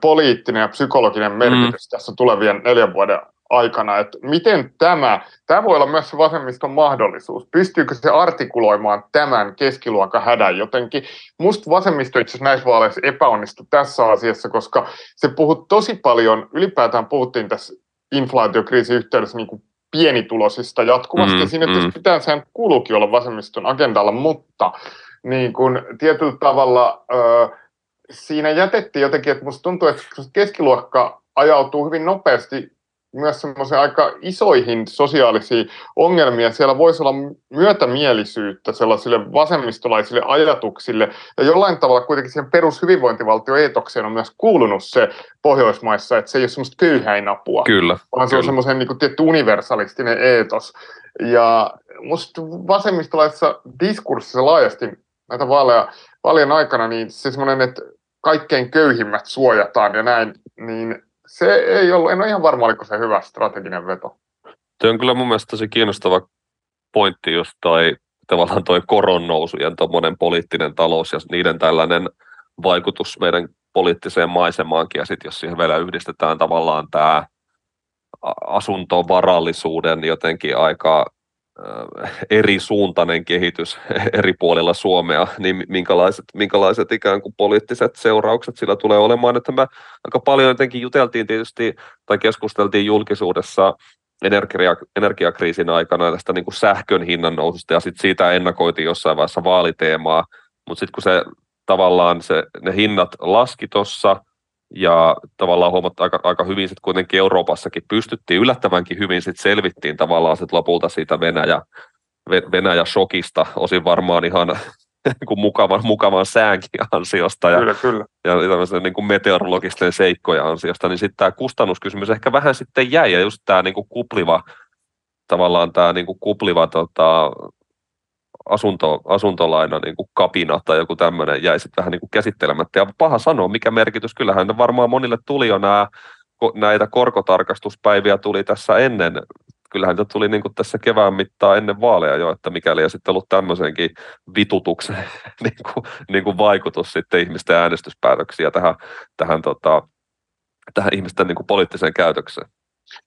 poliittinen ja psykologinen merkitys mm. tässä tulevien neljän vuoden aikana, että miten tämä, tämä voi olla myös se vasemmiston mahdollisuus, pystyykö se artikuloimaan tämän keskiluokan hädän jotenkin. Musta vasemmisto itse asiassa näissä vaaleissa epäonnistui tässä asiassa, koska se puhui tosi paljon, ylipäätään puhuttiin tässä inflaatiokriisin yhteydessä niin kuin pienituloisista jatkuvasti, mm, ja siinä mm. pitää sehän kuuluukin olla vasemmiston agendalla, mutta niin kuin tietyllä tavalla ö, siinä jätettiin jotenkin, että musta tuntuu, että keskiluokka ajautuu hyvin nopeasti myös semmoisia aika isoihin sosiaalisiin ongelmia. Siellä voisi olla myötämielisyyttä sellaisille vasemmistolaisille ajatuksille. Ja jollain tavalla kuitenkin siihen perushyvinvointivaltioeetokseen on myös kuulunut se Pohjoismaissa, että se ei ole semmoista köyhäinapua. Kyllä. Vaan se on semmoisen niin kuin tietty universalistinen eetos. Ja musta vasemmistolaisessa diskurssissa laajasti näitä vaaleja, vaalien aikana, niin se semmoinen, että kaikkein köyhimmät suojataan ja näin, niin se ei ollut, en ole ihan varma, oliko se hyvä strateginen veto. Se on kyllä mun mielestä tosi kiinnostava pointti just toi, tavallaan toi koronnousujen tommonen poliittinen talous ja niiden tällainen vaikutus meidän poliittiseen maisemaankin, ja sitten jos siihen vielä yhdistetään tavallaan tämä asuntovarallisuuden jotenkin aika eri suuntainen kehitys eri puolilla Suomea, niin minkälaiset, minkälaiset ikään kuin poliittiset seuraukset sillä tulee olemaan. Että me aika paljon jotenkin juteltiin tietysti tai keskusteltiin julkisuudessa energia, energiakriisin aikana tästä niin kuin sähkön hinnan noususta, ja sitten siitä ennakoitiin jossain vaiheessa vaaliteemaa, mutta sitten kun se tavallaan se, ne hinnat laski tuossa, ja tavallaan huomattu aika, aika hyvin sitten kuitenkin Euroopassakin pystyttiin, yllättävänkin hyvin sitten selvittiin tavallaan sit lopulta siitä Venäjä, Venäjä-shokista, osin varmaan ihan mukavan, mukavan säänkin ansiosta ja, kyllä, kyllä. ja tämmöisen niin kuin meteorologisten seikkojen ansiosta, niin sitten tämä kustannuskysymys ehkä vähän sitten jäi, ja just tämä niin kuin kupliva, tavallaan tämä niin kuin kupliva tota, asunto, asuntolaina niin kuin kapina tai joku tämmöinen jäi sitten vähän niin kuin käsittelemättä. Ja paha sanoa, mikä merkitys. Kyllähän varmaan monille tuli jo nämä, näitä korkotarkastuspäiviä tuli tässä ennen. Kyllähän niitä tuli niin kuin tässä kevään mittaan ennen vaaleja jo, että mikäli ei sitten ollut tämmöisenkin vitutuksen niin kuin, niin kuin vaikutus sitten ihmisten äänestyspäätöksiä tähän, tähän, tota, tähän ihmisten niin kuin poliittiseen käytökseen.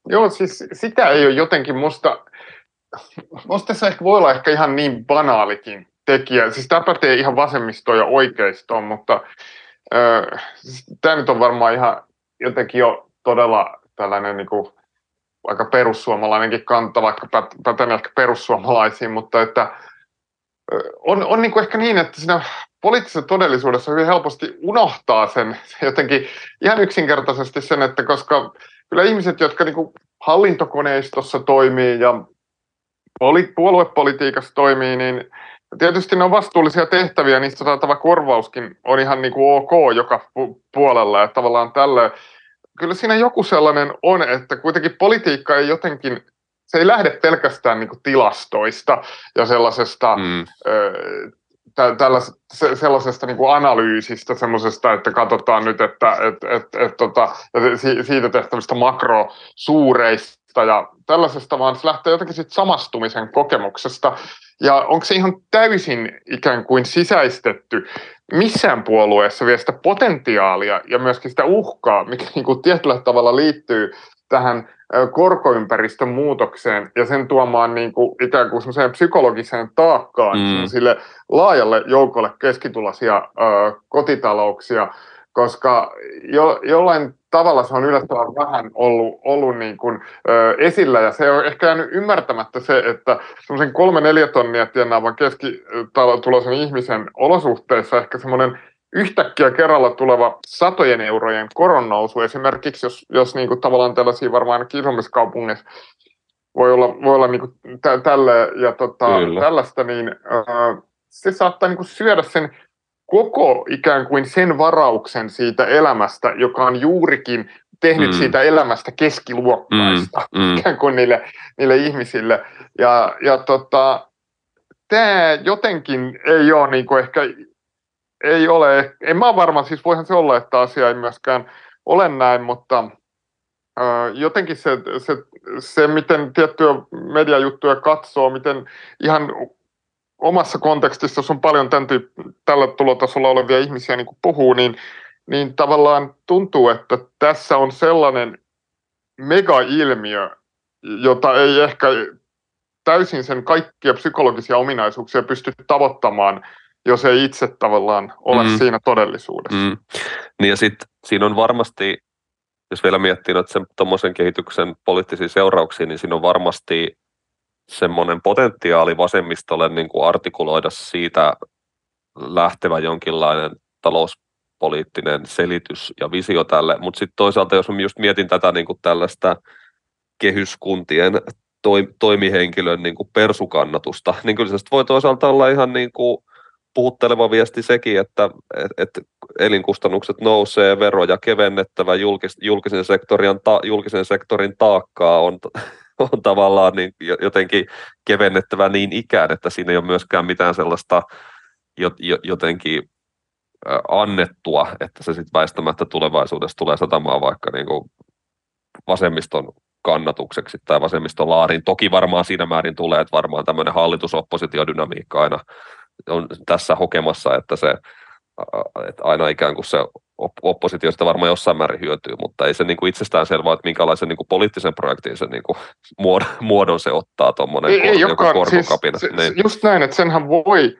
Joo, siis sitä ei ole jotenkin musta... Minusta tässä ehkä voi olla ehkä ihan niin banaalikin tekijä. Siis tämä pätee ihan vasemmistoon ja oikeistoon, mutta öö, tämä nyt on varmaan ihan jotenkin jo todella tällainen niin kuin, aika perussuomalainenkin kanta, vaikka pätee ehkä perussuomalaisiin, mutta että, on, on niin kuin ehkä niin, että siinä poliittisessa todellisuudessa hyvin helposti unohtaa sen jotenkin ihan yksinkertaisesti sen, että koska kyllä ihmiset, jotka niin kuin hallintokoneistossa toimii ja puoluepolitiikassa toimii, niin tietysti ne on vastuullisia tehtäviä, niistä saatava korvauskin on ihan niin kuin ok joka pu- puolella ja tavallaan tällöin. Kyllä siinä joku sellainen on, että kuitenkin politiikka ei jotenkin, se ei lähde pelkästään niin kuin tilastoista ja sellaisesta, mm. ö, tä- tällas, se, sellaisesta niin kuin analyysistä, semmoisesta, että katsotaan nyt, että et, et, et, tota, si- siitä tehtävistä makrosuureista, ja tällaisesta, vaan se lähtee jotenkin sit samastumisen kokemuksesta. Ja onko se ihan täysin ikään kuin sisäistetty missään puolueessa vielä sitä potentiaalia ja myöskin sitä uhkaa, mikä niinku tietyllä tavalla liittyy tähän korkoympäristön muutokseen ja sen tuomaan niinku ikään kuin semmoiseen psykologiseen taakkaan mm. sille laajalle joukolle keskitulaisia ö, kotitalouksia, koska jo, jollain tavalla se on yllättävän vähän ollut, ollut niin kuin, ö, esillä, ja se on ehkä jäänyt ymmärtämättä se, että semmoisen kolme neljä tonnia tienaavan keskituloisen ihmisen olosuhteissa ehkä semmoinen yhtäkkiä kerralla tuleva satojen eurojen koronnousu, esimerkiksi jos, jos niin kuin tavallaan tällaisia varmaan ainakin isommissa kaupungeissa voi olla, voi olla niin kuin tä, tälle, ja tota, tällaista, niin ö, se saattaa niin kuin syödä sen koko ikään kuin sen varauksen siitä elämästä, joka on juurikin tehnyt mm. siitä elämästä keskiluokkaista mm. Mm. ikään kuin niille, niille ihmisille. Ja, ja tota, tämä jotenkin ei ole niin kuin ehkä, ei ole, en mä ole varma, siis voihan se olla, että asia ei myöskään ole näin, mutta ö, jotenkin se, se, se, miten tiettyjä mediajuttuja katsoo, miten ihan... omassa kontekstissa, jos on paljon tämän tyyppi, tällä tulotasolla olevia ihmisiä niin kuin puhuu, niin, niin tavallaan tuntuu, että tässä on sellainen megailmiö, jota ei ehkä täysin sen kaikkia psykologisia ominaisuuksia pysty tavoittamaan, jos ei itse tavallaan ole mm. siinä todellisuudessa. Mm. Niin ja sitten siinä on varmasti, jos vielä miettii noita sen tommoisen kehityksen poliittisia seurauksia, niin siinä on varmasti semmoinen potentiaali vasemmistolle niin kuin artikuloida siitä lähtevä jonkinlainen talouspoliittinen selitys ja visio tälle, mutta sitten toisaalta jos mä just mietin tätä niin kuin tällaista kehyskuntien toi, toimihenkilön niin kuin persukannatusta, niin kyllä se voi toisaalta olla ihan niin kuin puhutteleva viesti sekin, että et, et elinkustannukset nousee, veroja kevennettävä, julkis, julkisen, sektorin ta, julkisen sektorin taakkaa on... on tavallaan niin jotenkin kevennettävä niin ikään, että siinä ei ole myöskään mitään sellaista jotenkin annettua, että se sitten väistämättä tulevaisuudessa tulee satamaan vaikka niin kuin vasemmiston kannatukseksi tai vasemmistolaariin. Toki varmaan siinä määrin tulee, että varmaan tämmöinen hallitus-oppositiodynamiikka aina on tässä hokemassa, että se että aina ikään kuin se oppositiosta varmaan jossain määrin hyötyy, mutta ei se niin kuin itsestään selvää, että minkälaisen niin kuin poliittisen projektiin se niin kuin muodon se ottaa tuommoinen korkokapina. Siis, niin. Just näin, että senhän voi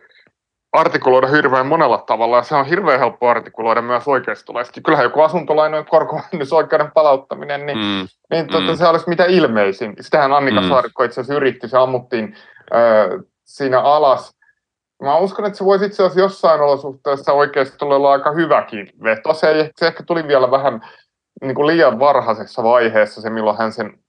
artikuloida hirveän monella tavalla, ja se on hirveän helppo artikuloida myös oikeistolaisesti. Kyllähän joku asuntolainojen korkovähennysoikeuden palauttaminen, niin, mm, niin totta, mm. se olisi mitä ilmeisin. Sitähän Annika mm. Saarikko itse asiassa yritti, se ammuttiin äh, siinä alas. Mä uskon, että se voisi itse asiassa jossain olosuhteessa oikeistolle olla aika hyväkin veto. Se, se ehkä tuli vielä vähän niin kuin liian varhaisessa vaiheessa se, milloin hän sen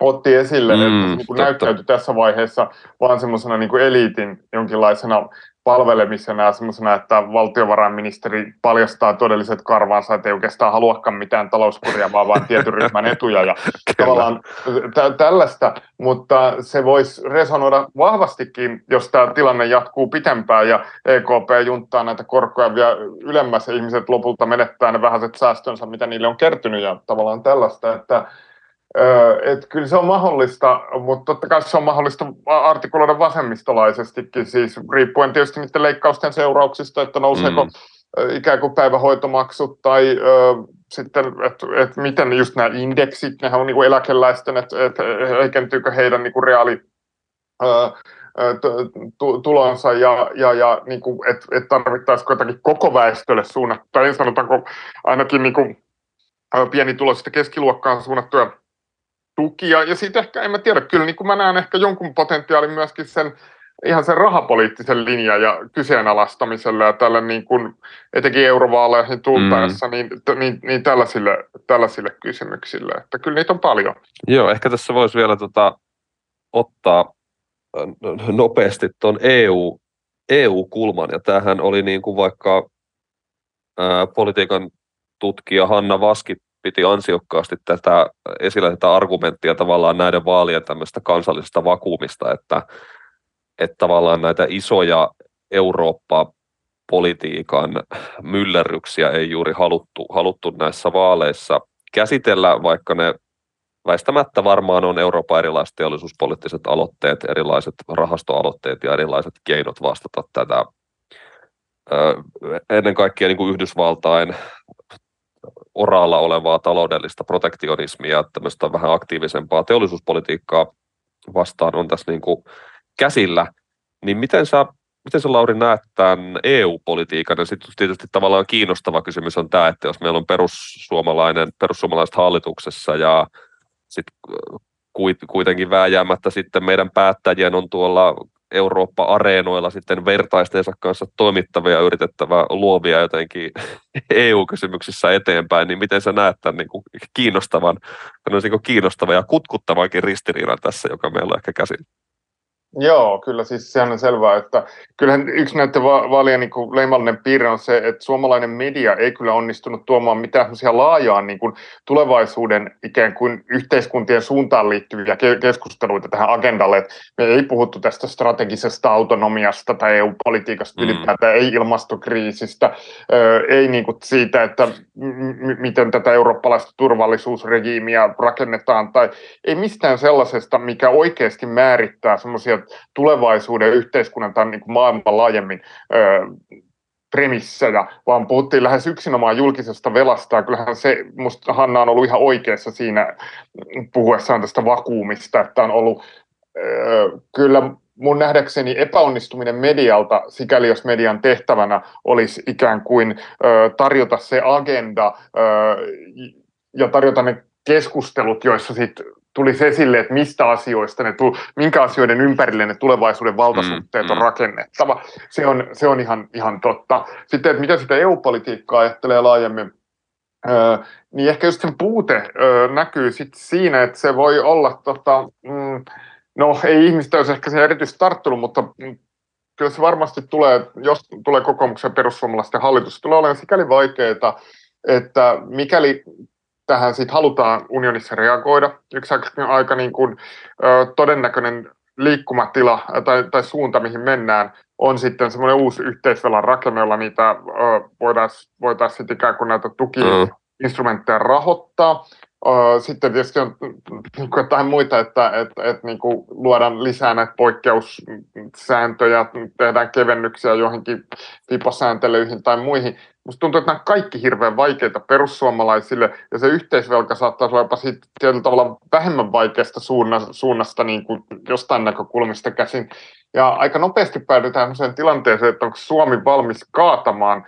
otti esille, mm, että se niin kuin näyttäytyi tässä vaiheessa vaan semmoisena niin kuin eliitin jonkinlaisena palvelemisena ja semmoisena, että valtiovarainministeri paljastaa todelliset karvansa, että ei oikeastaan haluakaan mitään talouskuria, vaan vain tietyn ryhmän etuja ja tavallaan tä- tällaista, mutta se voisi resonoida vahvastikin, jos tämä tilanne jatkuu pitempään ja E K P junttaa näitä korkoja vielä ylemmässä, ihmiset lopulta menettää ne vähäiset säästönsä, mitä niille on kertynyt ja tavallaan tällaista, että Että kyllä se on mahdollista, mutta totta kai se on mahdollista artikuloida vasemmistolaisestikin, siis riippuen tietysti niiden leikkausten seurauksista, että nouseeko mm. ikään kuin päivähoitomaksut tai äh, sitten, että et miten just nämä indeksit, nehän on niin kuin eläkeläisten, että et, heikentyykö heidän niin kuin reaali äh, tulonsa ja, ja, ja niin kuin, että et tarvittaisiko jotakin koko väestölle suunnattua, tai sanotaanko ainakin niin kuin pienituloisista keskiluokkaan suunnattuja tukia, ja siitä ehkä en mä tiedä, kyllä niin kuin mä näen ehkä jonkun potentiaalin myöskin sen, ihan sen rahapoliittisen linjan ja kyseenalaistamiselle ja tällä niin kuin, etenkin eurovaaleihin tultaessa, mm. niin, niin, niin tällaisille, tällaisille kysymyksille, että kyllä niitä on paljon. Joo, ehkä tässä voisi vielä tota, ottaa nopeasti tuon E U, E U-kulman, ja tämähän oli niin kuin vaikka ää, politiikan tutkija Hanna Vaski piti ansiokkaasti tätä, esillä tätä argumenttia tavallaan näiden vaalien tämmöistä kansallisesta vakuumista, että, että tavallaan näitä isoja Eurooppa-politiikan myllerryksiä ei juuri haluttu, haluttu näissä vaaleissa käsitellä, vaikka ne väistämättä varmaan on Euroopan erilaiset teollisuuspoliittiset aloitteet, erilaiset rahastoaloitteet ja erilaiset keinot vastata tätä ennen kaikkea niin kuin Yhdysvaltain oraalla olevaa taloudellista protektionismia ja tämmöistä vähän aktiivisempaa teollisuuspolitiikkaa vastaan on tässä niin kuin käsillä, niin miten sä, miten sä Lauri näet tämän E U-politiikan? Ja sitten tietysti tavallaan kiinnostava kysymys on tämä, että jos meillä on perussuomalainen, perussuomalaiset hallituksessa ja sitten kuitenkin vääjäämättä sitten meidän päättäjien on tuolla Eurooppa-areenoilla sitten vertaisteensa kanssa toimittavia ja yritettävää luovia jotenkin E U-kysymyksissä eteenpäin, niin miten sä näet tämän niin kuin kiinnostavan, niin kuin kiinnostavan ja kutkuttavankin ristiriidan tässä, joka meillä on ehkä käsillä? Joo, kyllä siis sehän on selvää, että kyllähän yksi näiden vaalien niin kuin leimallinen piirre on se, että suomalainen media ei kyllä onnistunut tuomaan mitään laajaa niin kuin tulevaisuuden ikään kuin yhteiskuntien suuntaan liittyviä keskusteluita tähän agendalle. Että me ei puhuttu tästä strategisesta autonomiasta tai E U-politiikasta mm. ylipäätään, ei ilmastokriisistä, ei niin kuin siitä, että m- miten tätä eurooppalaista turvallisuusregiimiä rakennetaan tai ei mistään sellaisesta, mikä oikeasti määrittää semmoisia tulevaisuuden yhteiskunnan tai niin kuin maailman laajemmin öö, premissejä, vaan puhuttiin lähes yksinomaan julkisesta velasta, ja kyllähän se, musta Hanna on ollut ihan oikeassa siinä puhuessaan tästä vakuumista, että on ollut öö, kyllä mun nähdäkseni epäonnistuminen medialta, sikäli jos median tehtävänä olisi ikään kuin öö, tarjota se agenda öö, ja tarjota ne keskustelut, joissa sitten tulisi esille, että mistä asioista ne tuli, minkä asioiden ympärille ne tulevaisuuden valtasuhteet mm, mm. on rakennettava. Se on, se on ihan, ihan totta. Sitten, että mitä sitä E U-politiikkaa ajattelee laajemmin, öö, niin ehkä just sen puute öö, näkyy sit siinä, että se voi olla, tota, mm, no ei ihmistä olisi ehkä siihen erityisesti tarttunut, mutta mm, kyllä se varmasti tulee, jos tulee kokoomuksen perussuomalaisten hallitus, tulee olemaan sikäli vaikeaa, että mikäli tähän sit halutaan unionissa reagoida. Yksi aika niin kuin, ö, todennäköinen liikkumatila tai, tai suunta, mihin mennään, on sitten semmoinen uusi yhteisvelan rakenne, jolla niitä voitaisiin voitais ikään kuin näitä tukiinstrumentteja rahoittaa. Sitten tietysti on jotain muita, että, että, että niin kuin luodaan lisää näitä poikkeussääntöjä, tehdään kevennyksiä johonkin pipasääntelyihin tai muihin. Musta tuntuu, että nämä kaikki hirveän vaikeita perussuomalaisille, ja se yhteisvelka saattaa olla jopa siitä tietyllä tavalla vähemmän vaikeasta suunnasta, suunnasta niin kuin jostain näkökulmista käsin. Ja aika nopeasti päädytään sellaiseen tilanteeseen, että onko Suomi valmis kaatamaan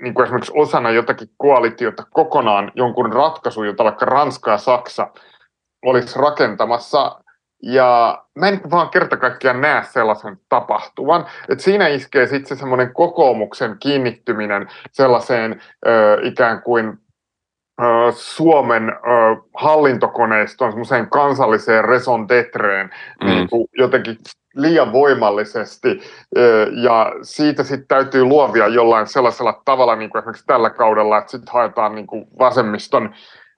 niin kuin esimerkiksi osana jotakin koalitiota kokonaan jonkun ratkaisun, jota vaikka Ranska ja Saksa olisi rakentamassa. Ja mä en vaan kerta kaikkiaan näe sellaisen tapahtuvan. Et siinä iskee sitten semmoinen kokoomuksen kiinnittyminen sellaiseen ö, ikään kuin ö, Suomen ö, hallintokoneistoon, semmoiseen kansalliseen raison d'êtreen mm. niin kuin jotenkin liian voimallisesti, ja siitä sitten täytyy luovia jollain sellaisella tavalla, niin kuin esimerkiksi tällä kaudella, että sitten haetaan niin kuin vasemmiston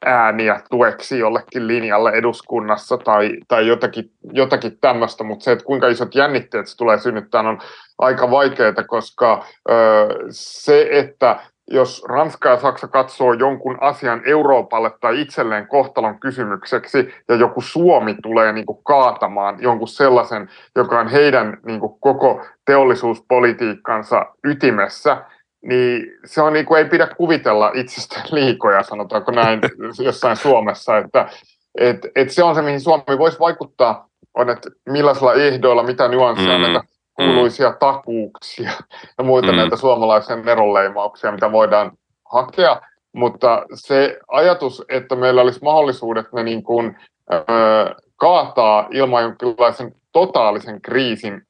ääniä tueksi jollekin linjalle eduskunnassa tai, tai jotakin, jotakin tämmöistä, mutta se, että kuinka isot jännitteet se tulee synnyttämään, on aika vaikeaa, koska öö, se, että jos Ranska ja Saksa katsoo jonkun asian Euroopalle tai itselleen kohtalon kysymykseksi, ja joku Suomi tulee niin kuin kaatamaan jonkun sellaisen, joka on heidän niin kuin koko teollisuuspolitiikkansa ytimessä, niin se on niin kuin ei pidä kuvitella itsestään liikoja, sanotaanko näin jossain Suomessa, että et, et se on se, mihin Suomi voisi vaikuttaa, on, että millaisilla ehdoilla, mitä nyansseja mm. näitä kuuluisia takuuksia ja muita mm. näitä suomalaisen eronleimauksia, mitä voidaan hakea, mutta se ajatus, että meillä olisi mahdollisuudet ne niin kuin, ö, kaataa ilman jonkinlaisen totaalisen kriisin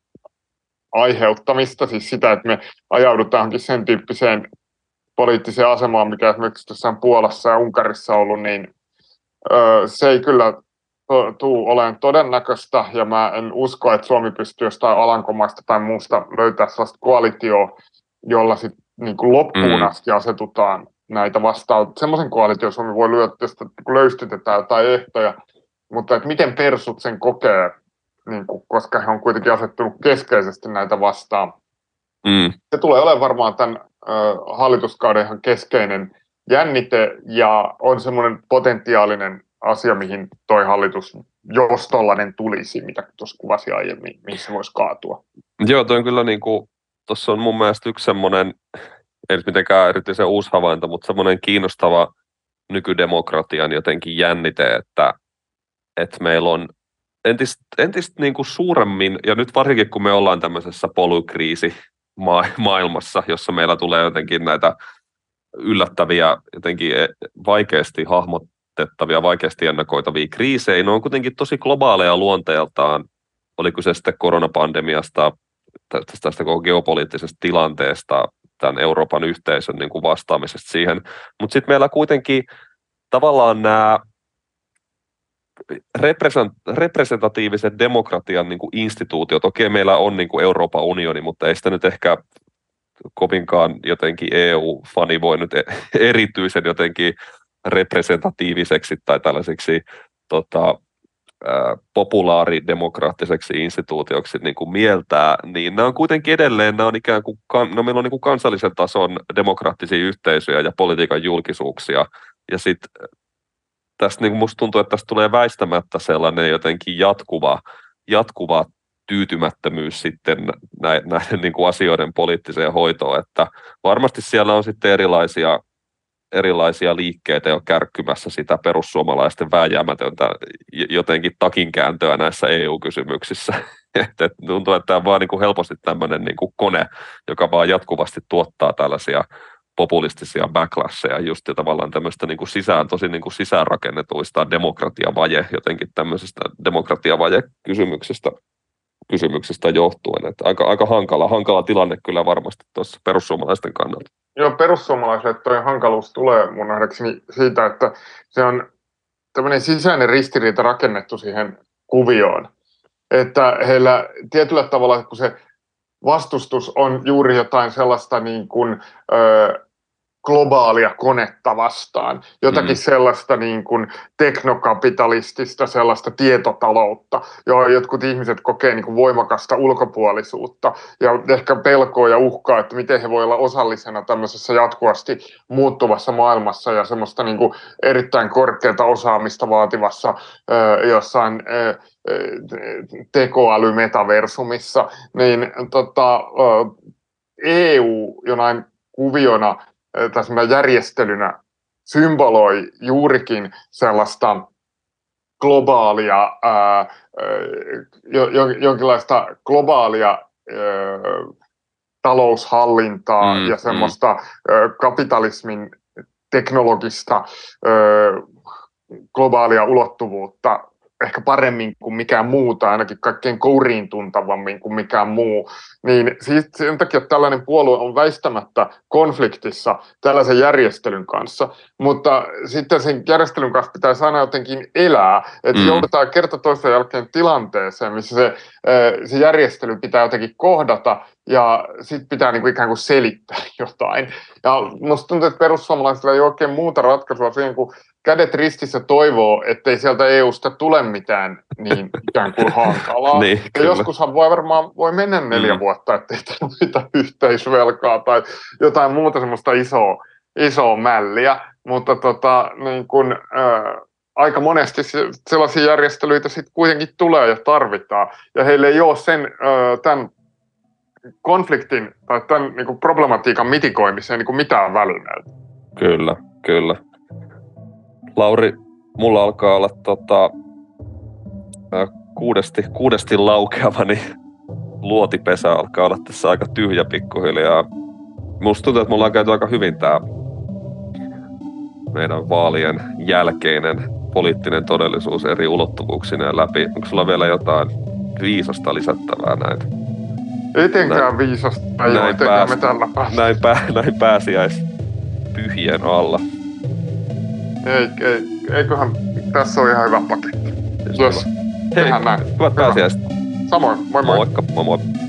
aiheuttamista, siis sitä, että me ajaudutaan sen tyyppiseen poliittiseen asemaan, mikä esimerkiksi tässä Puolassa ja Unkarissa on ollut, niin ö, se ei kyllä tuu olemaan todennäköistä, ja mä en usko, että Suomi pystyy jostain Alankomaista tai muusta löytää sellaista koalitioa, jolla sit niin kuin loppuun asti asetutaan näitä vastaan. Semmoisen koalitioon Suomi voi lyödä, josta löystytetään jotain ehtoja, mutta että miten persut sen kokee, niin kuin, koska he on kuitenkin asettunut keskeisesti näitä vastaan. Mm. Se tulee olemaan varmaan tämän ö, hallituskauden ihan keskeinen jännite, ja on semmoinen potentiaalinen asia, mihin toi hallitus, jos tollainen tulisi, mitä tuossa kuvasi aiemmin, mihin se voisi kaatua. Joo, toi on kyllä niin kuin, tuossa on mun mielestä yksi semmoinen, ei nyt mitenkään erityisen uusi havainto, mutta semmoinen kiinnostava nykydemokratian jotenkin jännite, että, että meillä on entistä entist niin kuin suuremmin, ja nyt varsinkin kun me ollaan tämmöisessä polykriisimaailmassa, jossa meillä tulee jotenkin näitä yllättäviä, jotenkin vaikeasti hahmot, tettäviä, vaikeasti ennakoitavia kriisejä. Ne on kuitenkin tosi globaaleja luonteeltaan, oliko se sitten koronapandemiasta, tästä koko geopoliittisesta tilanteesta, tämän Euroopan yhteisön niin kuin vastaamisesta siihen. Mutta sitten meillä kuitenkin tavallaan nämä representatiivisen demokratian niin kuin instituutiot, okei meillä on niin kuin Euroopan unioni, mutta ei sitä nyt ehkä kovinkaan jotenkin E U-fani voi nyt erityisen jotenkin representatiiviseksi tai tällaiseksi tota, ää, populaaridemokraattiseksi instituutioksi niin kuin mieltää, niin nämä on kuitenkin edelleen, nämä on ikään kuin, no meillä on niin kuin kansallisen tason demokraattisia yhteisöjä ja politiikan julkisuuksia, ja sitten tästä niin kuin musta tuntuu, että tästä tulee väistämättä sellainen jotenkin jatkuva, jatkuva tyytymättömyys sitten näiden, näiden niin kuin asioiden poliittiseen hoitoon, että varmasti siellä on sitten erilaisia erilaisia liikkeitä jo kärkkymässä sitä perussuomalaisten vääjäämätöntä jotenkin takinkääntöä näissä E U-kysymyksissä. Että tuntuu, että tämä on vaan niin kuin helposti tämmöinen niin kuin kone, joka vaan jatkuvasti tuottaa tällaisia populistisia backlasheja, just tavallaan tämmöistä niin kuin sisään, tosi niin kuin sisäänrakennetuista demokratiavaje, jotenkin tämmöisestä demokratiavaje-kysymyksestä kysymyksistä johtuen. Että aika, aika hankala, hankala tilanne kyllä varmasti tuossa perussuomalaisten kannalta. Joo, perussuomalaisille tuo hankaluus tulee mun nähdäkseni siitä, että se on tämmöinen sisäinen ristiriita rakennettu siihen kuvioon. Että heillä tietyllä tavalla, kun se vastustus on juuri jotain sellaista niin kuin, ö, globaalia konetta vastaan, jotakin mm. sellaista niin kuin teknokapitalistista, sellaista tietotaloutta, johon jotkut ihmiset kokee niin kuin voimakasta ulkopuolisuutta ja ehkä pelkoa ja uhkaa, että miten he voi olla osallisena tämmöisessä jatkuvasti muuttuvassa maailmassa ja semmoista niin kuin erittäin korkeata osaamista vaativassa ö, jossain ö, tekoälymetaversumissa, niin tota, ö, E U jonain kuviona tässä järjestelynä symboloi juurikin sellaista globaalia, ää, jo, jonkinlaista globaalia ää, taloushallintaa mm, ja semmoista mm. ää, kapitalismin teknologista ää, globaalia ulottuvuutta ehkä paremmin kuin mikään muu, tai ainakin kaikkein kouriin tuntavammin kuin mikään muu, niin siis sen takia tällainen puolue on väistämättä konfliktissa tällaisen järjestelyn kanssa, mutta sitten sen järjestelyn kanssa pitää aina jotenkin elää, että mm. joudutaan kerta toisen jälkeen tilanteeseen, missä se, se järjestely pitää jotenkin kohdata, ja sitten pitää niinku ikään kuin selittää jotain. Ja musta tuntuu, että perussuomalaisilla ei oikein muuta ratkaisua siihen, kun kädet ristissä toivoo, ettei sieltä E U:sta tule mitään niin ikään kuin hankalaa. Niin, ja joskushan voi varmaan voi mennä neljä vuotta, ettei tarvita yhteisvelkaa tai jotain muuta semmoista isoa, isoa mälliä. Mutta tota, niin kun, äh, aika monesti sellaisia järjestelyitä sitten kuitenkin tulee ja tarvitaan. Ja heillä ei ole sen, äh, tämän konfliktin tai tämän niin kuin problematiikan mitikoimiseen niin kuin mitään välineitä. Kyllä, kyllä. Lauri, mulla alkaa olla tota, kuudesti, kuudesti laukeavani luotipesä alkaa olla tässä aika tyhjä pikkuhiljaa. Musta tuntuu, että mulla on käyty aika hyvin tää meidän vaalien jälkeinen poliittinen todellisuus eri ulottuvuuksineen läpi. Onko sulla vielä jotain viisasta lisättävää näitä? Etenkään viisasta, joo, etenkään me tällä päästä. Näin, pää, näin pääsiäis pyhien alla. Ei, ei, eiköhän tässä ole ihan hyvä paketti. Jos, tehdään näin. Hyvät pääsiäiset. Samoin, moi moi. Moikka, moi moi.